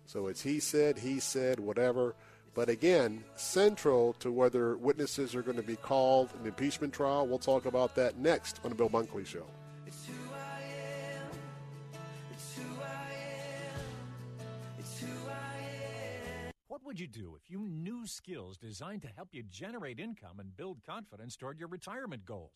So it's he said, he said, whatever. But again, central to whether witnesses are going to be called in the impeachment trial, we'll talk about that next on the Bill Bunkley Show. It's who I am. It's who I am. It's who I am. What would you do if you knew skills designed to help you generate income and build confidence toward your retirement goals?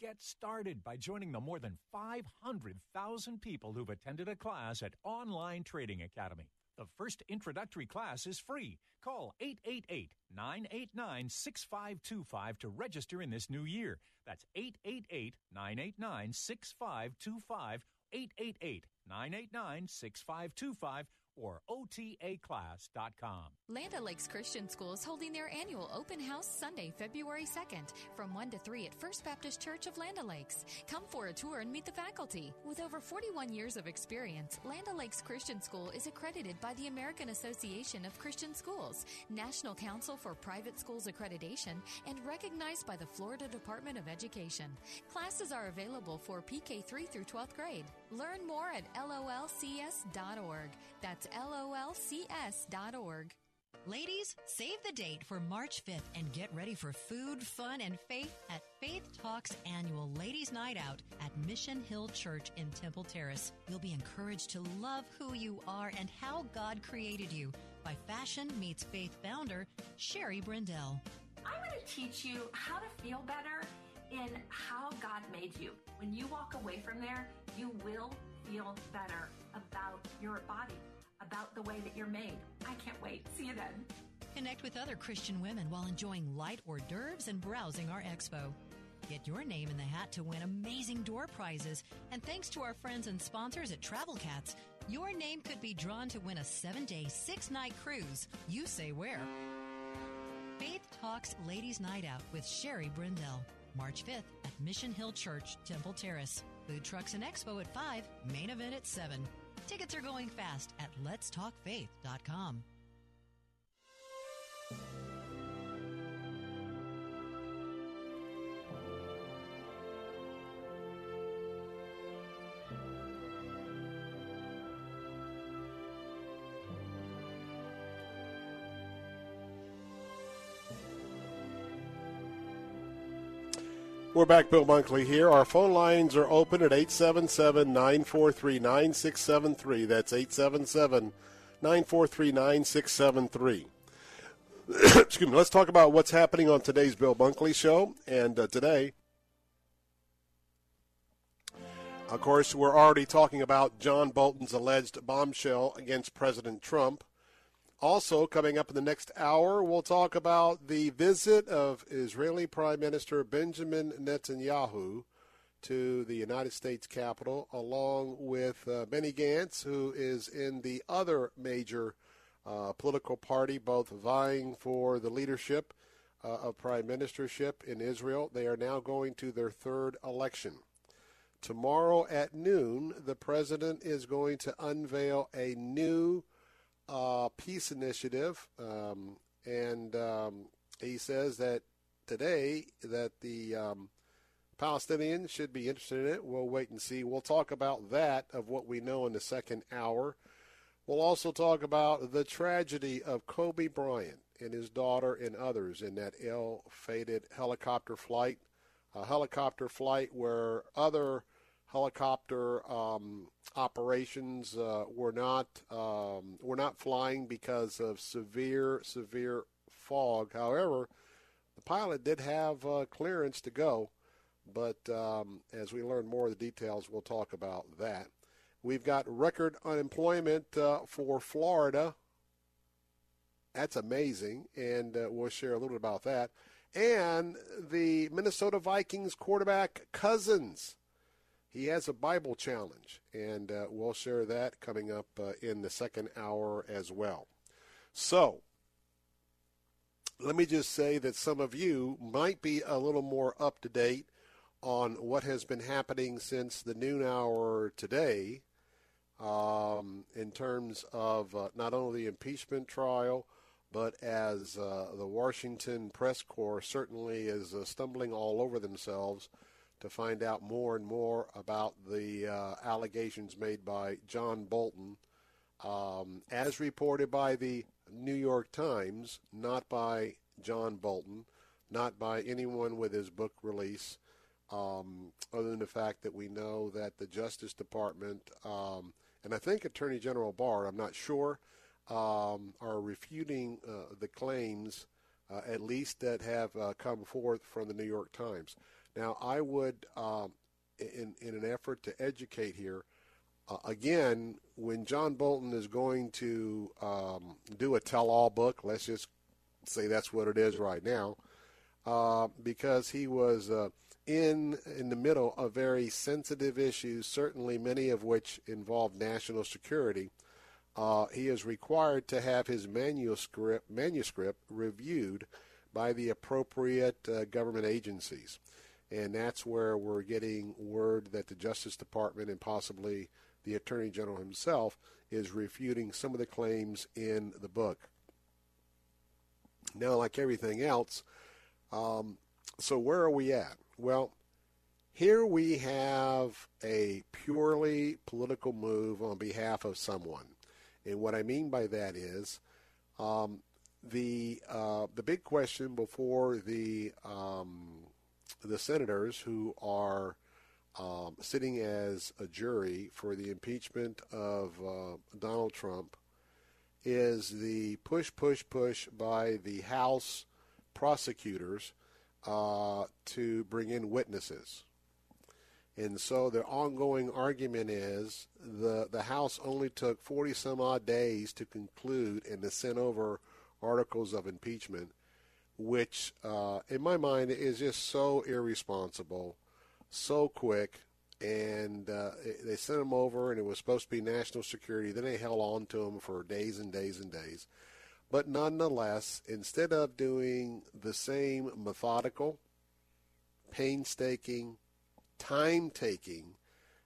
Get started by joining the more than five hundred thousand people who've attended a class at Online Trading Academy. The first introductory class is free. Call eight eight eight, nine eight nine, six five two five to register in this new year. That's eight eight eight, nine eight nine, six five two five, eight eight eight, nine eight nine, six five two five, or O T A class dot com. Land O'Lakes Christian School is holding their annual open house Sunday, February second from one to three at First Baptist Church of Land O'Lakes. Come for a tour and meet the faculty. With over forty-one years of experience, Land O'Lakes Christian School is accredited by the American Association of Christian Schools, National Council for Private Schools Accreditation, and recognized by the Florida Department of Education. Classes are available for P K through twelfth grade. Learn more at L O L C S dot org. That's L O L C S dot org. Ladies, save the date for March fifth and get ready for food, fun, and faith at Faith Talk's annual Ladies' Night Out at Mission Hill Church in Temple Terrace. You'll be encouraged to love who you are and how God created you by Fashion Meets Faith founder Sherry Brindell. I'm going to teach you how to feel better in how God made you. When you walk away from there, you will feel better about your body, about the way that you're made. I can't wait. See you then. Connect with other Christian women while enjoying light hors d'oeuvres and browsing our expo. Get your name in the hat to win amazing door prizes. And thanks to our friends and sponsors at Travel Cats, your name could be drawn to win a seven-day, six-night cruise. You say where? Faith Talks Ladies' Night Out with Sherry Brindell. March fifth at Mission Hill Church, Temple Terrace. Food trucks and expo at five, main event at seven. Tickets are going fast at lets talk faith dot com. We're back, Bill Bunkley here. Our phone lines are open at eight seven seven, nine four three, nine six seven three. That's eight seven seven, nine four three, nine six seven three. Excuse me. Let's talk about what's happening on today's Bill Bunkley Show. And uh, today, of course, we're already talking about John Bolton's alleged bombshell against President Trump. Also, coming up in the next hour, we'll talk about the visit of Israeli Prime Minister Benjamin Netanyahu to the United States Capitol, along with uh, Benny Gantz, who is in the other major uh, political party, both vying for the leadership uh, of prime ministership in Israel. They are now going to their third election. Tomorrow at noon, the president is going to unveil a new Uh, peace initiative, um, and um, he says that today that the um, Palestinians should be interested in it. We'll wait and see. We'll talk about that, of what we know, in the second hour. We'll also talk about the tragedy of Kobe Bryant and his daughter and others in that ill-fated helicopter flight, a helicopter flight where other helicopter um, operations uh, were not um, were not flying because of severe, severe fog. However, the pilot did have uh, clearance to go, but um, as we learn more of the details, we'll talk about that. We've got record unemployment uh, for Florida. That's amazing, and uh, we'll share a little bit about that. And the Minnesota Vikings quarterback Cousins. He has a Bible challenge, and uh, we'll share that coming up uh, in the second hour as well. So let me just say that some of you might be a little more up to date on what has been happening since the noon hour today um, in terms of uh, not only the impeachment trial, but as uh, the Washington Press Corps certainly is uh, stumbling all over themselves to find out more and more about the uh, allegations made by John Bolton, um, as reported by the New York Times, not by John Bolton, not by anyone with his book release, um, other than the fact that we know that the Justice Department, um, and I think Attorney General Barr, I'm not sure, um, are refuting uh, the claims, uh, at least that have uh, come forth from the New York Times. Now, I would, um, in in an effort to educate here, uh, again, when John Bolton is going to um, do a tell-all book, let's just say that's what it is right now, uh, because he was uh, in in the middle of very sensitive issues, certainly many of which involve national security, uh, he is required to have his manuscript, manuscript reviewed by the appropriate uh, government agencies. And that's where we're getting word that the Justice Department and possibly the Attorney General himself is refuting some of the claims in the book. Now, like everything else, um, so where are we at? Well, here we have a purely political move on behalf of someone. And what I mean by that is um, the uh, the big question before the um, the senators who are um, sitting as a jury for the impeachment of uh, Donald Trump is the push, push, push by the House prosecutors uh, to bring in witnesses. And so their ongoing argument is the, the House only took forty some odd days to conclude and to send over articles of impeachment, which, uh, in my mind, is just so irresponsible, so quick, and uh, they sent them over, and it was supposed to be national security. Then they held on to them for days and days and days. But nonetheless, instead of doing the same methodical, painstaking, time-taking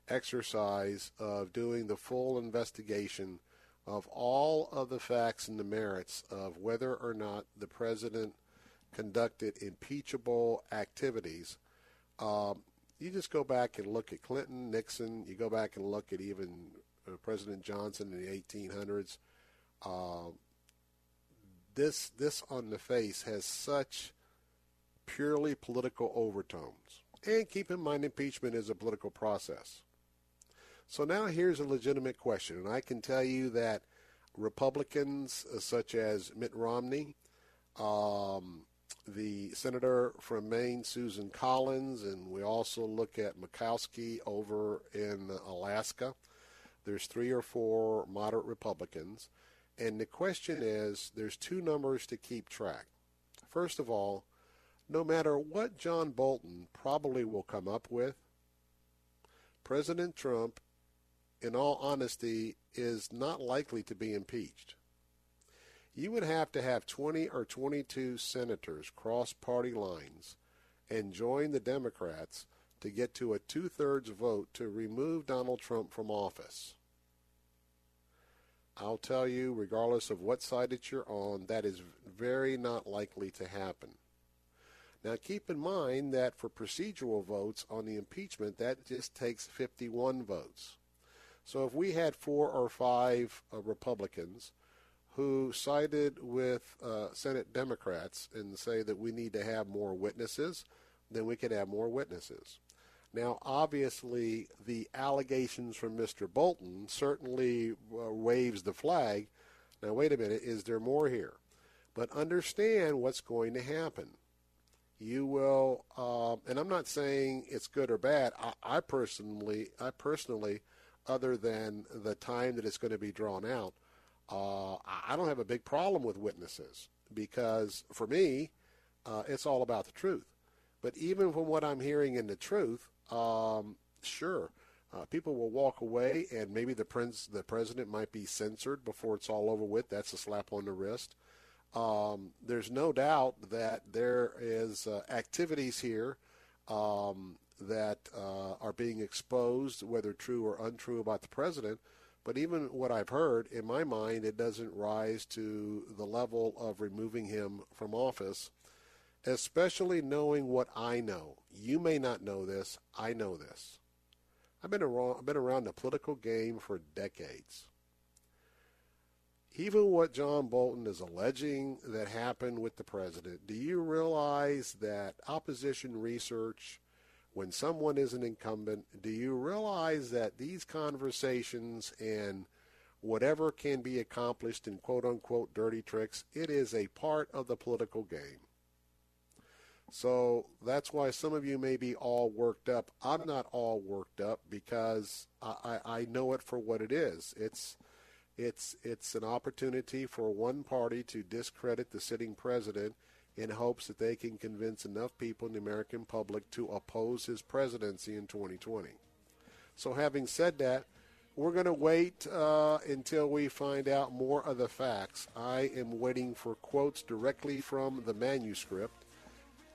exercise of doing the full investigation of all of the facts and the merits of whether or not the president conducted impeachable activities. Um, you just go back and look at Clinton, Nixon. You go back and look at even uh, President Johnson in the eighteen hundreds. Uh, this this on the face has such purely political overtones. And keep in mind, impeachment is a political process. So now here's a legitimate question, and I can tell you that Republicans uh, such as Mitt Romney, Um, the senator from Maine, Susan Collins, and we also look at Murkowski over in Alaska. There's three or four moderate Republicans. And the question is, there's two numbers to keep track. First of all, no matter what John Bolton probably will come up with, President Trump, in all honesty, is not likely to be impeached. You would have to have twenty or twenty-two senators cross party lines and join the Democrats to get to a two-thirds vote to remove Donald Trump from office. I'll tell you, regardless of what side that you're on, that is very not likely to happen. Now, keep in mind that for procedural votes on the impeachment, that just takes fifty-one votes. So if we had four or five uh, Republicans who sided with uh, Senate Democrats and say that we need to have more witnesses, then we could have more witnesses. Now, obviously, the allegations from Mister Bolton certainly uh, waves the flag. Now, wait a minute, is there more here? But understand what's going to happen. You will, uh, and I'm not saying it's good or bad. I, I personally, I personally, other than the time that it's going to be drawn out, Uh, I don't have a big problem with witnesses because, for me, uh, it's all about the truth. But even from what I'm hearing in the truth, um, sure, uh, people will walk away, and maybe the prince, the president might be censored before it's all over with. That's a slap on the wrist. Um, there's no doubt that there is uh, activities here um, that uh, are being exposed, whether true or untrue, about the president. But even what I've heard, in my mind, it doesn't rise to the level of removing him from office, especially knowing what I know. You may not know this. I know this. I've been around, I've been around the political game for decades. Even what John Bolton is alleging that happened with the president, do you realize that opposition research, when someone is an incumbent, do you realize that these conversations and whatever can be accomplished in quote-unquote dirty tricks, it is a part of the political game? So that's why some of you may be all worked up. I'm not all worked up because I, I, I know it for what it is. It's... It's it's an opportunity for one party to discredit the sitting president in hopes that they can convince enough people in the American public to oppose his presidency in twenty twenty. So having said that, we're going to wait uh, until we find out more of the facts. I am waiting for quotes directly from the manuscript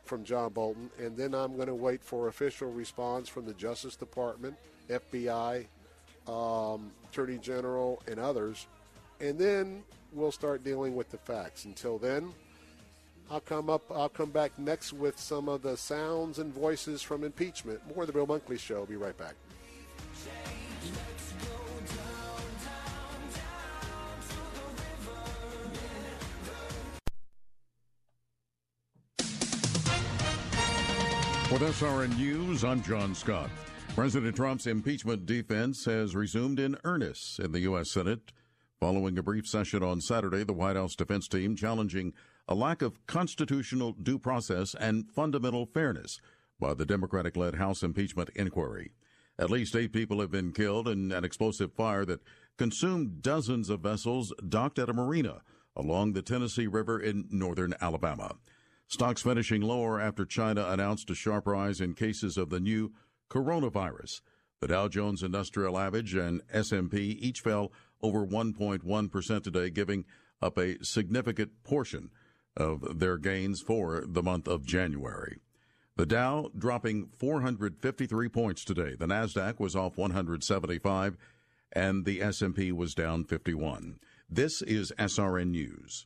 from John Bolton, and then I'm going to wait for official response from the Justice Department, F B I, Um, Attorney General, and others, and then we'll start dealing with the facts. Until then, I'll come up. I'll come back next with some of the sounds and voices from impeachment. More of the Bill Bunkley Show. Be right back. With S R N News, I'm John Scott. President Trump's impeachment defense has resumed in earnest in the U S. Senate. Following a brief session on Saturday, the White House defense team challenging a lack of constitutional due process and fundamental fairness by the Democratic-led House impeachment inquiry. At least eight people have been killed in an explosive fire that consumed dozens of vessels docked at a marina along the Tennessee River in northern Alabama. Stocks finishing lower after China announced a sharp rise in cases of the new coronavirus. The Dow Jones Industrial Average and S and P each fell over one point one percent today, giving up a significant portion of their gains for the month of January. The Dow dropping four hundred fifty-three points today. The Nasdaq was off one hundred seventy-five, and the S and P was down fifty-one. This is S R N News.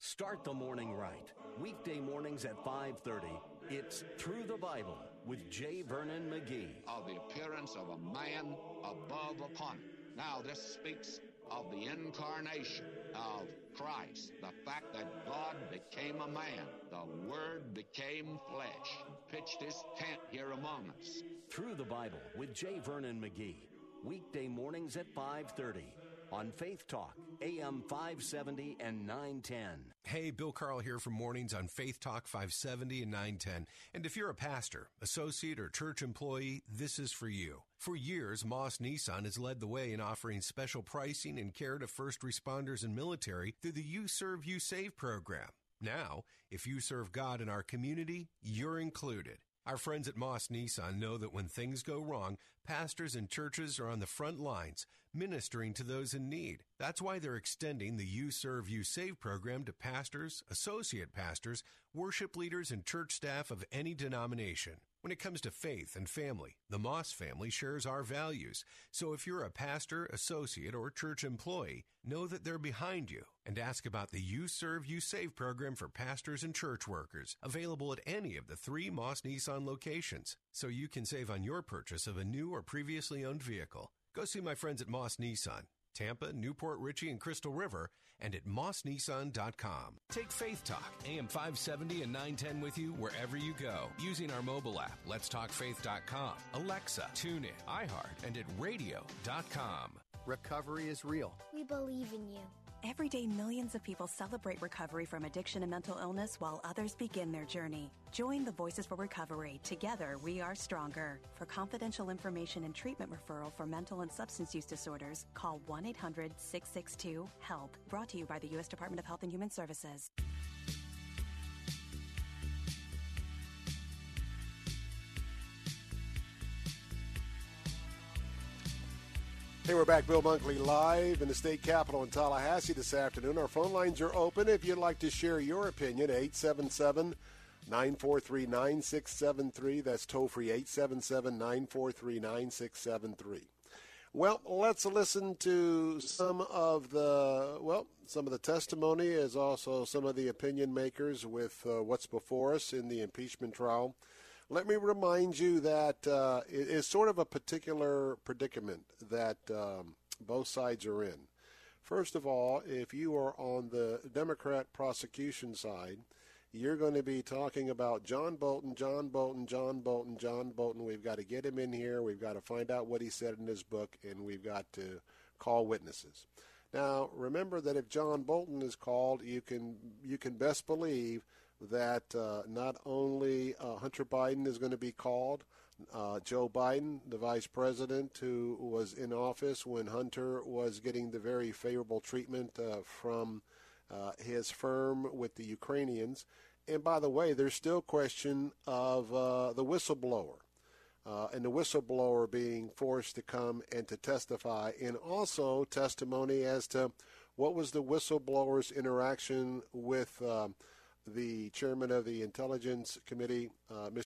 Start the morning right. Weekday mornings at five thirty. It's Through the Bible with J. Vernon McGee. Of the appearance of a man above upon it. Now this speaks of the incarnation of Christ, the fact that God became a man, the Word became flesh, pitched his tent here among us. Through the Bible with J. Vernon McGee. Weekday mornings at five thirty. On Faith Talk, A M five seventy and nine ten. Hey, Bill Carl here from Mornings on Faith Talk five seventy and nine ten. And if you're a pastor, associate, or church employee, this is for you. For years, Moss Nissan has led the way in offering special pricing and care to first responders and military through the You Serve, You Save program. Now, if you serve God in our community, you're included. Our friends at Moss Nissan know that when things go wrong, pastors and churches are on the front lines, ministering to those in need. That's why they're extending the You Serve, You Save program to pastors, associate pastors, worship leaders, and church staff of any denomination. When it comes to faith and family, the Moss family shares our values. So if you're a pastor, associate, or church employee, know that they're behind you. And ask about the You Serve, You Save program for pastors and church workers, available at any of the three Moss Nissan locations, so you can save on your purchase of a new or previously owned vehicle. Go see my friends at Moss Nissan, Tampa, Newport Richey, and Crystal River, and at moss nissan dot com. Take Faith Talk, A M five seventy and nine ten with you wherever you go, using our mobile app, lets talk faith dot com, Alexa, TuneIn, iHeart, and at radio dot com. Recovery is real. We believe in you. Every day, millions of people celebrate recovery from addiction and mental illness while others begin their journey. Join the Voices for Recovery. Together, we are stronger. For confidential information and treatment referral for mental and substance use disorders, call one eight hundred six six two HELP. Brought to you by the U S Department of Health and Human Services. Hey, we're back. Bill Bunkley live in the state capitol in Tallahassee this afternoon. Our phone lines are open if you'd like to share your opinion. eight seven seven, nine four three, nine six seven three. That's toll-free, eight seven seven, nine four three, nine six seven three. Well, let's listen to some of the, well, some of the testimony, as also some of the opinion makers with uh, what's before us in the impeachment trial. Let me remind you that uh, it is sort of a particular predicament that um, both sides are in. First of all, if you are on the Democrat prosecution side, you're going to be talking about John Bolton, John Bolton, John Bolton, John Bolton. We've got to get him in here. We've got to find out what he said in his book, and we've got to call witnesses. Now, remember that if John Bolton is called, you can you can best believe that uh, not only uh, Hunter Biden is going to be called, uh, Joe Biden, the vice president who was in office when Hunter was getting the very favorable treatment uh, from uh, his firm with the Ukrainians. And by the way, there's still question of uh, the whistleblower, uh, and the whistleblower being forced to come and to testify, and also testimony as to what was the whistleblower's interaction with um, the chairman of the Intelligence Committee, uh, Mister